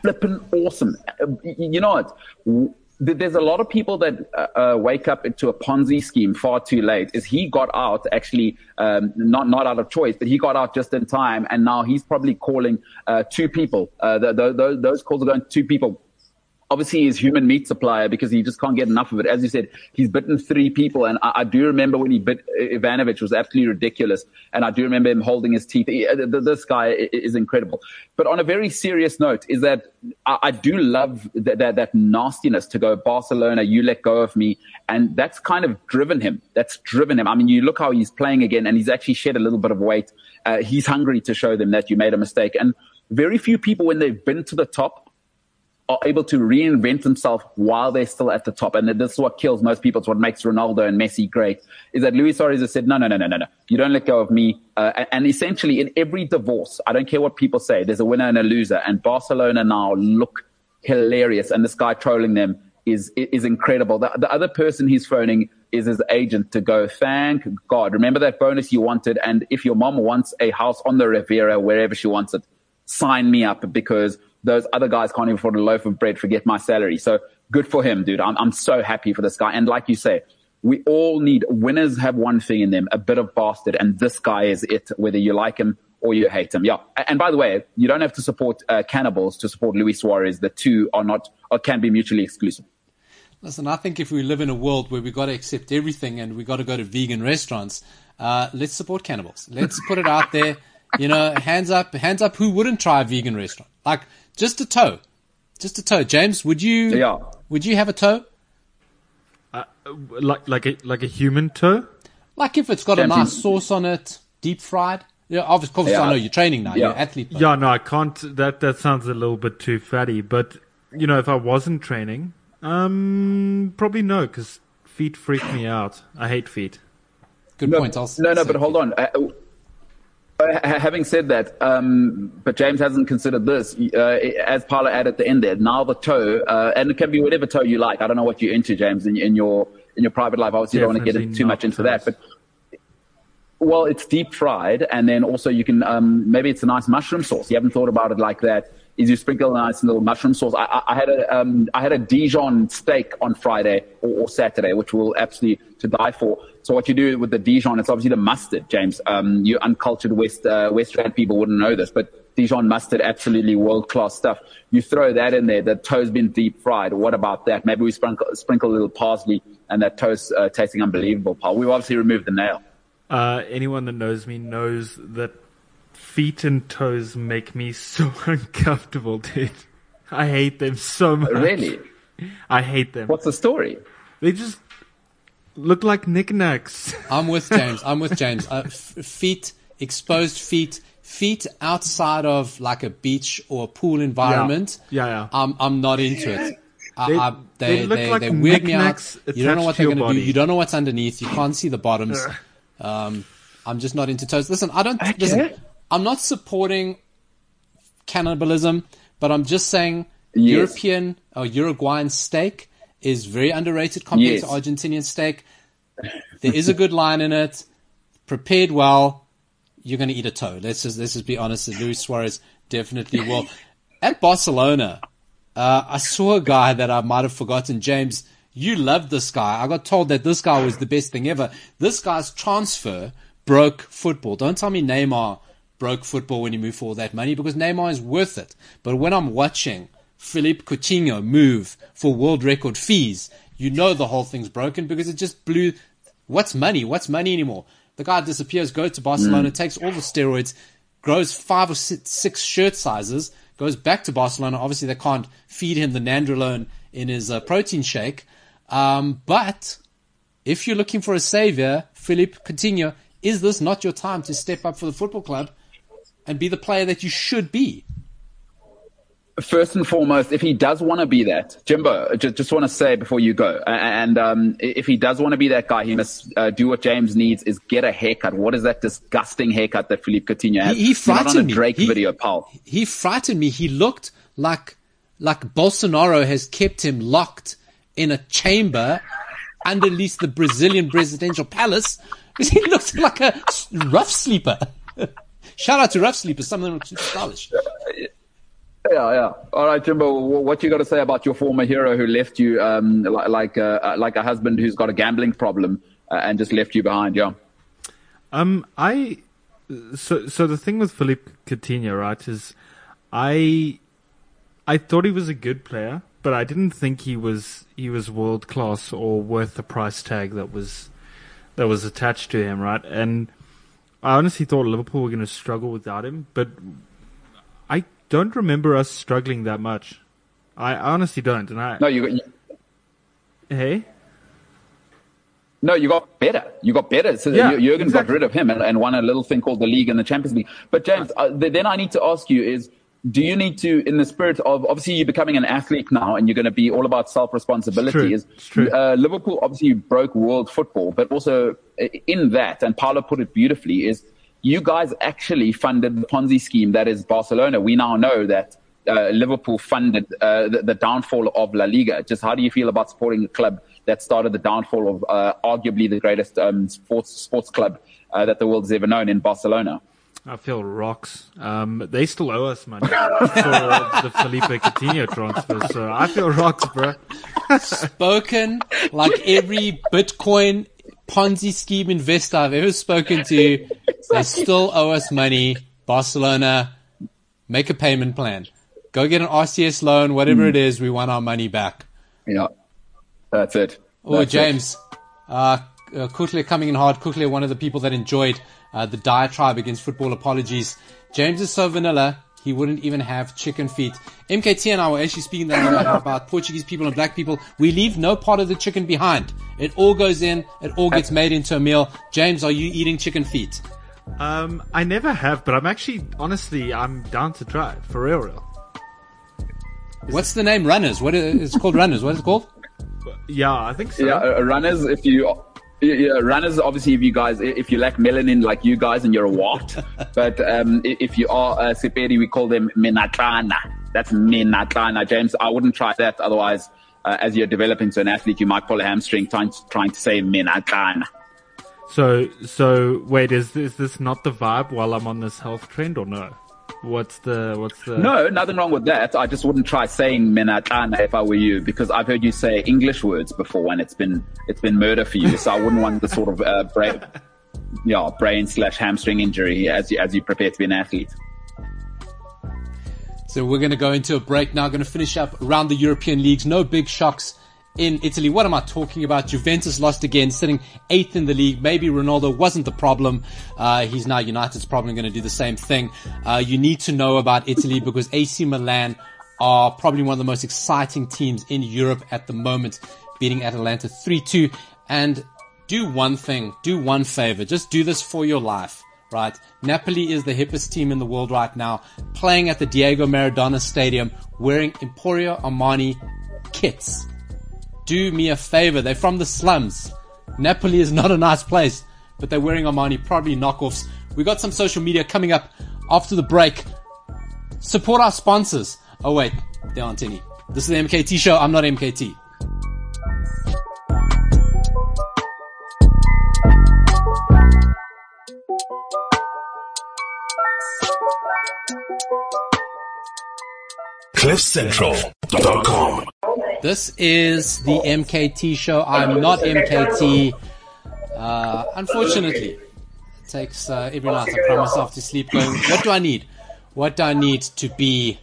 flippin' awesome. You know what? There's a lot of people that uh, wake up into a Ponzi scheme far too late. Is he got out actually, um, not not out of choice, but he got out just in time, and now he's probably calling uh, two people. Uh, the, the, the, those calls are going to two people. Obviously, he's human meat supplier because he just can't get enough of it. As you said, he's bitten three people. And I, I do remember when he bit Ivanovic, it was absolutely ridiculous. And I do remember him holding his teeth. He, this guy is incredible. But on a very serious note is that I, I do love that, that, that nastiness to go, Barcelona, you let go of me. And that's kind of driven him. That's driven him. I mean, you look how he's playing again, and he's actually shed a little bit of weight. Uh, he's hungry to show them that you made a mistake. And very few people, when they've been to the top, are able to reinvent themselves while they're still at the top. And this is what kills most people. It's what makes Ronaldo and Messi great, is that Luis Suarez has said, no, no, no, no, no, no. You don't let go of me. Uh, and essentially, in every divorce, I don't care what people say, there's a winner and a loser. And Barcelona now look hilarious. And this guy trolling them is is incredible. The, the other person he's phoning is his agent to go, thank God. Remember that bonus you wanted. And if your mom wants a house on the Riviera, wherever she wants it, sign me up, because those other guys can't even afford a loaf of bread, forget my salary. So good for him, dude. I'm I'm so happy for this guy. And like you say, we all need winners have one thing in them, a bit of bastard. And this guy is it, whether you like him or you hate him. Yeah. And by the way, you don't have to support uh, cannibals to support Luis Suarez. The two are not or can be mutually exclusive. Listen, I think if we live in a world where we got to accept everything and we got to go to vegan restaurants, uh, let's support cannibals. Let's put it out there. You know, hands up, hands up. Who wouldn't try a vegan restaurant? Like, Just a toe, just a toe. James, would you? Yeah. Would you have a toe? Uh, like like a like a human toe? Like if it's got James, a nice sauce on it, deep fried. Yeah, of course. Yeah. I know you're training now. Yeah. You're an athlete. But... Yeah, no, I can't. That that sounds a little bit too fatty. But you know, if I wasn't training, um, probably no, because feet freak me out. I hate feet. Good no, point. No, no, no, but hold on. I, Having said that, um, but James hasn't considered this, uh, as Paulo added at the end there, now the toe, uh, and it can be whatever toe you like. I don't know what you're into, James, in, in your in your private life. Obviously, definitely you don't want to get too much into toes. That. But well, it's deep fried, and then also you can, um, maybe it's a nice mushroom sauce. You haven't thought about it like that. Is you sprinkle a nice little mushroom sauce. I, I, I had a um, I had a Dijon steak on Friday or, or Saturday, which will absolutely to die for. So what you do with the Dijon, it's obviously the mustard, James. Um, you uncultured West uh, West Rand people wouldn't know this, but Dijon mustard, absolutely world class stuff. You throw that in there. The toe's been deep fried. What about that? Maybe we sprinkle sprinkle a little parsley, and that toe's uh, tasting unbelievable. Paul, we obviously removed the nail. Uh, anyone that knows me knows that. Feet and toes make me so uncomfortable, dude. I hate them so much. Really? I hate them. What's the story? They just look like knickknacks. I'm with James. I'm with James. Uh, f- feet, exposed feet, feet outside of like a beach or a pool environment. Yeah, yeah. yeah. I'm, I'm not into it. I, they, I, they, they look they, like they weird knickknacks. You don't know what they're going to do. You don't know what's underneath. You can't see the bottoms. Um, I'm just not into toes. Listen, I don't. Okay. Listen, I'm not supporting cannibalism, but I'm just saying yes. European or Uruguayan steak is very underrated compared yes. to Argentinian steak. There is a good line in it. Prepared well, you're going to eat a toe. Let's just let's just be honest. Luis Suarez definitely will. At Barcelona, uh, I saw a guy that I might have forgotten. James, you loved this guy. I got told that this guy was the best thing ever. This guy's transfer broke football. Don't tell me Neymar broke football when he moved for all that money, because Neymar is worth it. But when I'm watching Philippe Coutinho move for world record fees, you know the whole thing's broken, because it just blew. What's money? What's money anymore? The guy disappears, goes to Barcelona, mm. takes all the steroids, grows five or six shirt sizes, goes back to Barcelona. Obviously, they can't feed him the nandrolone in his uh, protein shake. Um, but if you're looking for a savior, Philippe Coutinho, is this not your time to step up for the football club and be the player that you should be? First and foremost, if he does want to be that, Jimbo, just, just want to say before you go, and um, if he does want to be that guy, he must uh, do what James needs, is get a haircut. What is that disgusting haircut that Philippe Coutinho has? He, he frightened Not on a Drake me. He, video, pal. He frightened me. He looked like like Bolsonaro has kept him locked in a chamber underneath the Brazilian presidential palace, because he looked like a rough sleeper. Shout out to rough sleepers. Some of them look super stylish. Yeah, yeah. All right, Jimbo, what you got to say about your former hero who left you um, like uh, like a husband who's got a gambling problem uh, and just left you behind, yeah? Um, I so so the thing with Philippe Coutinho, right, is I I thought he was a good player, but I didn't think he was he was world class or worth the price tag that was that was attached to him, right? And I honestly thought Liverpool were going to struggle without him, but don't remember us struggling that much. I honestly don't. And I, no, you, you. Hey. No, you got better. You got better. So yeah, Jürgen exactly. got rid of him and, and won a little thing called the league and the Champions League. But James, uh, then I need to ask you is, do you need to, in the spirit of obviously you're becoming an athlete now and you're going to be all about self-responsibility, is uh, Liverpool obviously broke world football, but also in that, and Paulo put it beautifully, is you guys actually funded the Ponzi scheme that is Barcelona. We now know that uh, Liverpool funded uh, the, the downfall of La Liga. Just how do you feel about supporting a club that started the downfall of uh, arguably the greatest um, sports sports club uh, that the world's ever known in Barcelona? I feel rocks. Um, they still owe us money for uh, the Felipe Coutinho transfer, so I feel rocks, bro. Spoken like every Bitcoin Ponzi scheme investor I've ever spoken to. They still owe us money. Barcelona, make a payment plan. Go get an R C S loan, whatever mm. it is. We want our money back. Yeah, that's it. Oh, that's James, it. Uh, uh, Kutler coming in hard. Kutler, one of the people that enjoyed uh, the diatribe against football apologies. James is so vanilla, he wouldn't even have chicken feet. M K T and I were actually speaking that about Portuguese people and black people. We leave no part of the chicken behind. It all goes in. It all gets made into a meal. James, are you eating chicken feet? Um, I never have, but I'm actually, honestly, I'm down to try it, for real, real. What's the name? Runners. What is it's called? Runners. What is it called? Yeah, I think so. Yeah, uh, runners. If you, yeah, runners. Obviously, if you guys, if you lack melanin like you guys, and you're a wart. But um, if you are uh, Sepedi, we call them menatlana. That's menatlana, James. I wouldn't try that. Otherwise, uh, as you're developing to an athlete, you might pull a hamstring trying to, trying to say menatlana. So, so wait, is this, is this not the vibe while I'm on this health trend or no? What's the, what's the? No, nothing wrong with that. I just wouldn't try saying Menatana if I were you, because I've heard you say English words before and it's been, it's been murder for you. So I wouldn't want the sort of, uh, brain, yeah, brain slash hamstring injury as you, as you prepare to be an athlete. So we're going to go into a break now. Going to finish up around the European leagues. No big shocks in Italy. What am I talking about? Juventus lost again, sitting eighth in the league. Maybe Ronaldo wasn't the problem. Uh, he's now United's probably going to do the same thing. Uh, you need to know about Italy because A C Milan are probably one of the most exciting teams in Europe at the moment, beating Atalanta three two. And do one thing, do one favor. Just do this for your life, right? Napoli is the hippest team in the world right now, playing at the Diego Maradona Stadium, wearing Emporio Armani kits. Do me a favor. They're from the slums. Napoli is not a nice place, but they're wearing Armani, probably knockoffs. We got some social media coming up after the break. Support our sponsors. Oh wait, they're on Tinny. This is the M K T show, I'm not M K T. Cliff Central dot com. This is the M K T show. I'm not M K T. Uh, unfortunately, it takes uh, every night. I cry myself to sleep going, what do I need? What do I need to be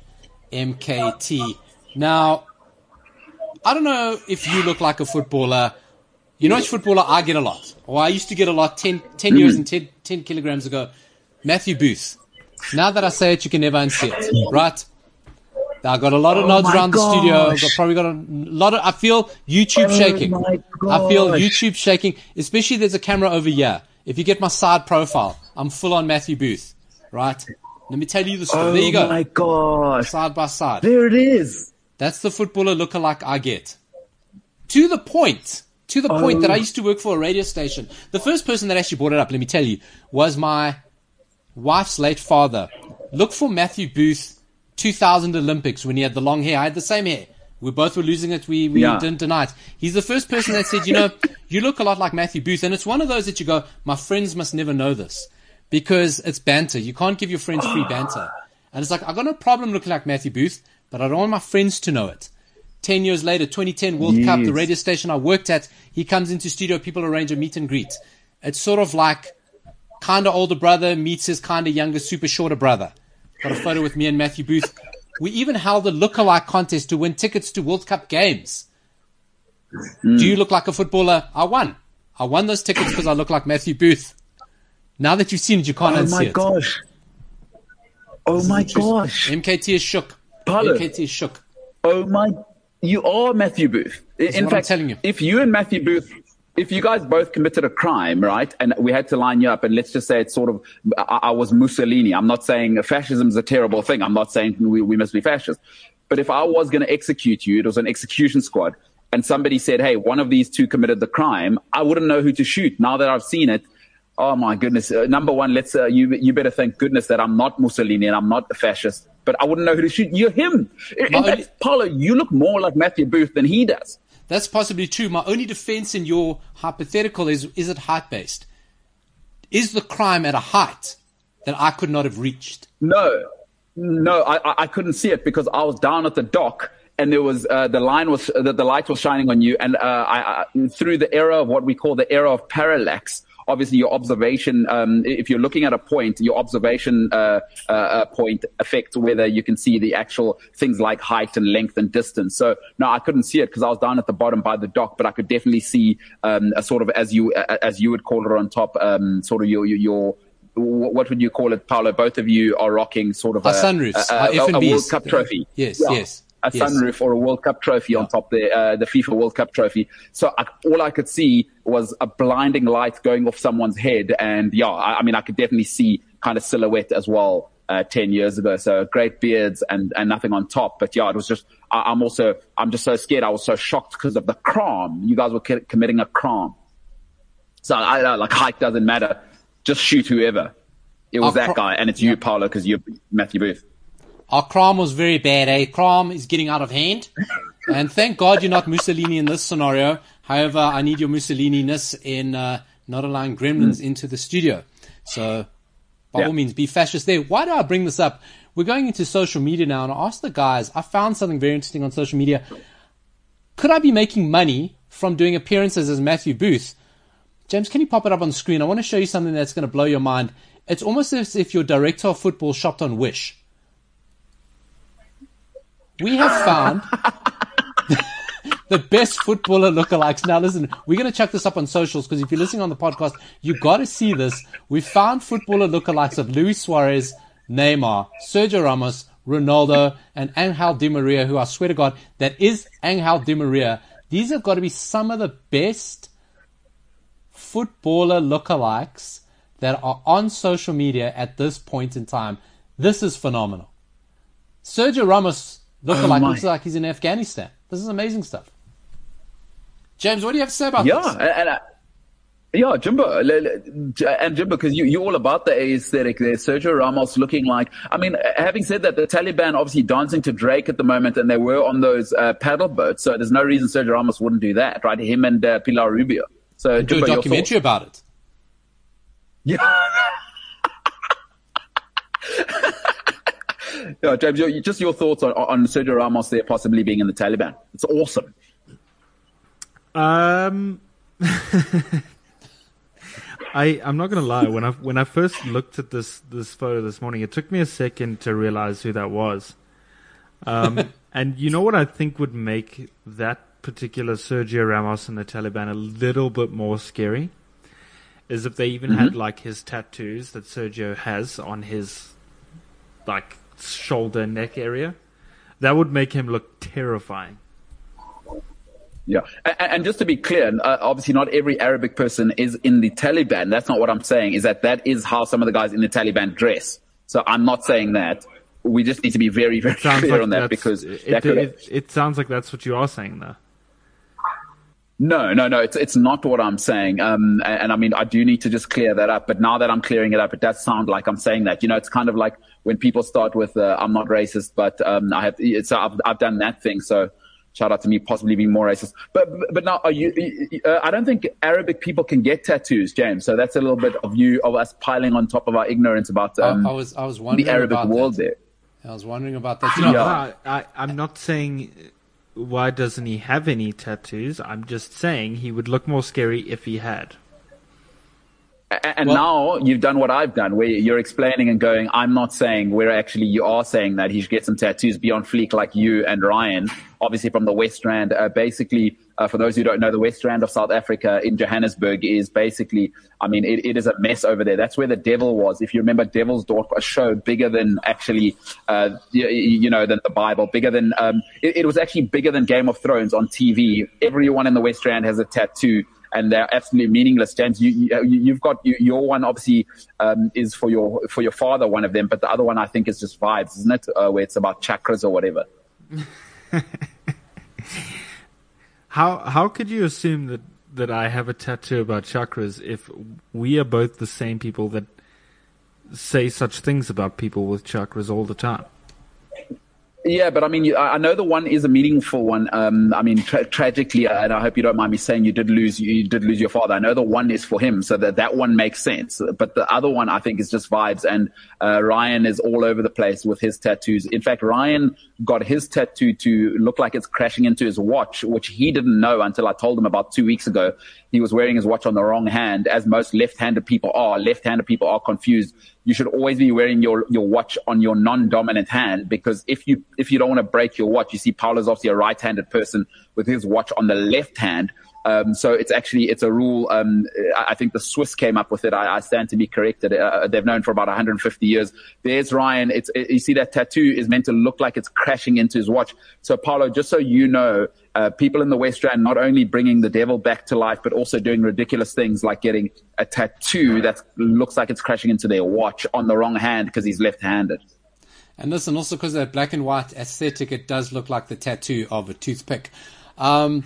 M K T? Now, I don't know if you look like a footballer. You know which footballer I get a lot? Or I used to get a lot ten, ten years and ten, ten kilograms ago. Matthew Booth. Now that I say it, you can never unsee it. Right? I got a lot of nods oh around gosh. the studio. I've got, probably got a lot of. I feel YouTube oh shaking. I feel YouTube shaking, especially there's a camera over here. If you get my side profile, I'm full on Matthew Booth, right? Let me tell you the story. Oh there you go. Oh my God. Side by side. There it is. That's the footballer lookalike I get. To the point, to the oh. point that I used to work for a radio station. The first person that actually brought it up, let me tell you, was my wife's late father. Look for Matthew Booth. two thousand Olympics when he had the long hair. I had the same hair. We both were losing it. We, we yeah. didn't deny it. He's the first person that said, you know, you look a lot like Matthew Booth. And it's one of those that you go, my friends must never know this because it's banter. You can't give your friends free banter. And it's like, I've got no problem looking like Matthew Booth, but I don't want my friends to know it. Ten years later, twenty ten World yes. Cup, the radio station I worked at, he comes into studio, people arrange a meet and greet. It's sort of like kind of older brother meets his kind of younger, super shorter brother. Got a photo with me and Matthew Booth. We even held a lookalike contest to win tickets to World Cup games. Mm. Do you look like a footballer? I won. I won those tickets because I look like Matthew Booth. Now that you've seen it, you can't unsee it. Oh my gosh. Oh my gosh. M K T is shook. Paulo. M K T is shook. Oh my. You are Matthew Booth. That's in fact, I'm telling you. If you and Matthew Booth. If you guys both committed a crime, right, and we had to line you up, and let's just say it's sort of, I, I was Mussolini. I'm not saying fascism is a terrible thing. I'm not saying we, we must be fascist. But if I was going to execute you, it was an execution squad, and somebody said, hey, one of these two committed the crime, I wouldn't know who to shoot. Now that I've seen it, oh, my goodness. Uh, number one, let's uh, you you better thank goodness that I'm not Mussolini and I'm not a fascist, but I wouldn't know who to shoot. You're him. In fact, Paulo, you look more like Matthew Booth than he does. That's possibly true. My only defense in your hypothetical is, is it height-based? Is the crime at a height that I could not have reached? No. No, I, I couldn't see it because I was down at the dock and there was uh, the line was the, the light was shining on you. And uh, I, I, through the era of what we call the era of parallax, obviously your observation, um, if you're looking at a point, your observation uh, uh, point affects whether you can see the actual things like height and length and distance. So, no, I couldn't see it because I was down at the bottom by the dock, but I could definitely see um, a sort of, as you as you would call it on top, um, sort of your, your, your, what would you call it, Paulo? Both of you are rocking sort of a, sunroofs, a, a, a World Cup trophy. Yes, yeah. yes. A yes. sunroof or a World Cup trophy yeah. on top there, uh, the FIFA World Cup trophy. So I, all I could see was a blinding light going off someone's head. And yeah, I, I mean, I could definitely see kind of silhouette as well uh, ten years ago. So great beards and, and nothing on top. But yeah, it was just, I, I'm also, I'm just so scared. I was so shocked because of the crime. You guys were c- committing a crime. So I don't know, like height doesn't matter. Just shoot whoever. It was I'll that pro- guy. And it's yeah. you, Paulo, because you're Matthew Booth. Our crime was very bad, eh? Crime is getting out of hand. And thank God you're not Mussolini in this scenario. However, I need your Mussolini-ness in uh, not allowing gremlins mm. into the studio. So, by yeah. all means, be fascist there. Why do I bring this up? We're going into social media now, and I asked the guys, I found something very interesting on social media. Could I be making money from doing appearances as Matthew Booth? James, can you pop it up on the screen? I want to show you something that's going to blow your mind. It's almost as if your director of football shopped on Wish. We have found the best footballer lookalikes. Now, listen, we're going to chuck this up on socials because if you're listening on the podcast, you got to see this. We found footballer lookalikes of Luis Suarez, Neymar, Sergio Ramos, Ronaldo, and Angel Di Maria, who I swear to God, that is Angel Di Maria. These have got to be some of the best footballer lookalikes that are on social media at this point in time. This is phenomenal. Sergio Ramos... Look oh alike, looks like he's in Afghanistan. This is amazing stuff. James, what do you have to say about yeah, this? Yeah, and, and Yeah, Jimbo, and Jimbo, because you, you're all about the aesthetic there. Sergio Ramos looking like, I mean, having said that, the Taliban obviously dancing to Drake at the moment, and they were on those uh, paddle boats, so there's no reason Sergio Ramos wouldn't do that, right? Him and uh, Pilar Rubio. So Jimbo, do a documentary about it. Yeah. Yeah, James, your, just your thoughts on, on Sergio Ramos there possibly being in the Taliban. It's awesome. Um. I, I'm not going to lie. When I when I first looked at this this photo this morning, it took me a second to realize who that was. Um, and you know what I think would make that particular Sergio Ramos and the Taliban a little bit more scary is if they even mm-hmm. had like his tattoos that Sergio has on his like shoulder neck area. That would make him look terrifying. Yeah. And, and just to be clear, uh, obviously not every Arabic person is in the Taliban. That's not what I'm saying, is that that is how some of the guys in the Taliban dress. So I'm not saying that. We just need to be very, very clear like on that because it, that could, it, it sounds like that's what you are saying though. No, no, no. It's it's not what I'm saying. Um, and, and I mean, I do need to just clear that up. But now that I'm clearing it up, it does sound like I'm saying that. You know, it's kind of like when people start with, uh, I'm not racist, but um, I have, it's, I've, I've done that thing. So, shout out to me, possibly being more racist. But but now, are you? Uh, I don't think Arabic people can get tattoos, James. So that's a little bit of you of us piling on top of our ignorance about um, I, I was, I was wondering the Arabic about world that. There. I was wondering about that. You know, yeah. I, I, I'm not saying why doesn't he have any tattoos. I'm just saying he would look more scary if he had. And well, now you've done what I've done, where you're explaining and going, I'm not saying, where actually you are saying that he should get some tattoos beyond fleek like you and Ryan, obviously from the West Rand. Uh, basically, uh, for those who don't know, the West Rand of South Africa in Johannesburg is basically, I mean, it, it is a mess over there. That's where the devil was. If you remember Devilsdorp, a show bigger than actually, uh, you, you know, than the Bible, bigger than, um, it, it was actually bigger than Game of Thrones on T V. Everyone in the West Rand has a tattoo. And they're absolutely meaningless, James. You, you, you've got you, your one, obviously, um, is for your for your father, one of them. But the other one, I think, is just vibes, isn't it? Uh, where it's about chakras or whatever. how how could you assume that, that I have a tattoo about chakras if we are both the same people that say such things about people with chakras all the time? Yeah, but I mean, you, I know the one is a meaningful one. Um, I mean, tra- tragically, uh, and I hope you don't mind me saying, you did lose, you did lose your father. I know the one is for him, so that that one makes sense. But the other one, I think, is just vibes. And uh, Ryan is all over the place with his tattoos. In fact, Ryan got his tattoo to look like it's crashing into his watch, which he didn't know until I told him about two weeks ago. He was wearing his watch on the wrong hand, as most left-handed people are. Left-handed people are confused. You should always be wearing your, your watch on your non-dominant hand, because if you if you don't want to break your watch, you see Paulo's obviously a right-handed person with his watch on the left hand. Um, so it's actually, it's a rule. Um, I think the Swiss came up with it. I, I stand to be corrected. Uh, they've known for about one hundred fifty years. There's Ryan. It's, it, you see that tattoo is meant to look like it's crashing into his watch. So Paulo, just so you know, uh, people in the West Rand not only bringing the devil back to life, but also doing ridiculous things like getting a tattoo that looks like it's crashing into their watch on the wrong hand because he's left-handed. And listen, also because of that black and white aesthetic, it does look like the tattoo of a toothpick. Um,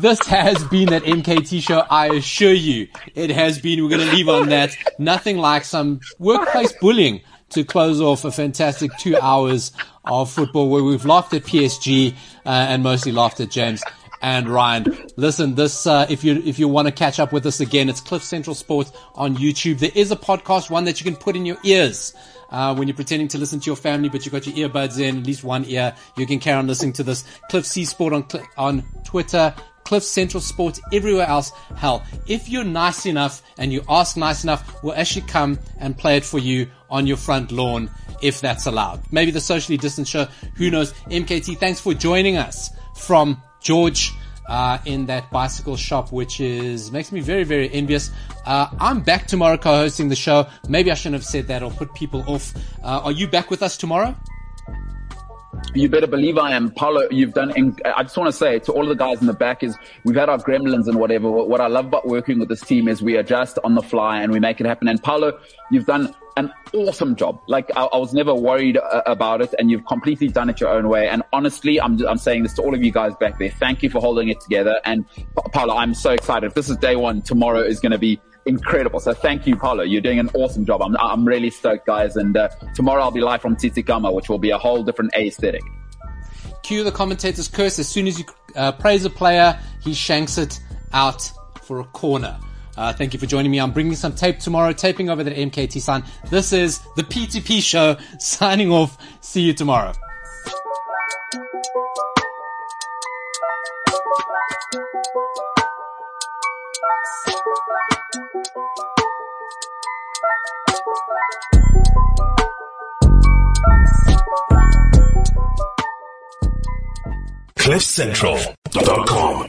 This has been that M K T show, I assure you. It has been. We're going to leave on that. Nothing like some workplace bullying to close off a fantastic two hours of football where we've laughed at P S G uh, and mostly laughed at James and Ryan. Listen, this uh, if you if you want to catch up with us again, it's Cliff Central Sports on YouTube. There is a podcast, one that you can put in your ears. Uh, when you're pretending to listen to your family, but you've got your earbuds in, at least one ear, you can carry on listening to this. Cliff C Sport on, on Twitter, Cliff Central Sports everywhere else. Hell, if you're nice enough and you ask nice enough, we'll actually come and play it for you on your front lawn if that's allowed. Maybe the socially distant show, who knows. M K T, thanks for joining us from George uh, in that bicycle shop, which is makes me very, very envious. Uh, I'm back tomorrow co-hosting the show. Maybe I shouldn't have said that or put people off. Uh, are you back with us tomorrow? you better believe I am. Paulo, you've done, and I just want to say to all the guys in the back is we've had our gremlins and whatever. What I love about working with this team is we adjust on the fly and we make it happen. And Paulo, you've done an awesome job. Like I, I was never worried uh, about it, and you've completely done it your own way. And honestly, I'm I'm saying this to all of you guys back there. Thank you for holding it together. And Paulo, I'm so excited. If this is day one, tomorrow is going to be incredible. So thank you, Paulo. You're doing an awesome job. I'm I'm really stoked, guys. And uh, tomorrow I'll be live from Titicama, which will be a whole different aesthetic. Cue the commentator's curse. As soon as you uh, praise a player, he shanks it out for a corner. Uh, thank you for joining me. I'm bringing some tape tomorrow, taping over that M K T sign. This is the P two P show, signing off. See you tomorrow. Cliff Central dot com.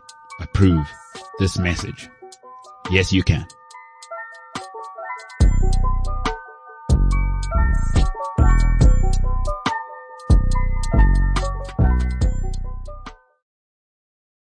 approve this message. Yes, you can.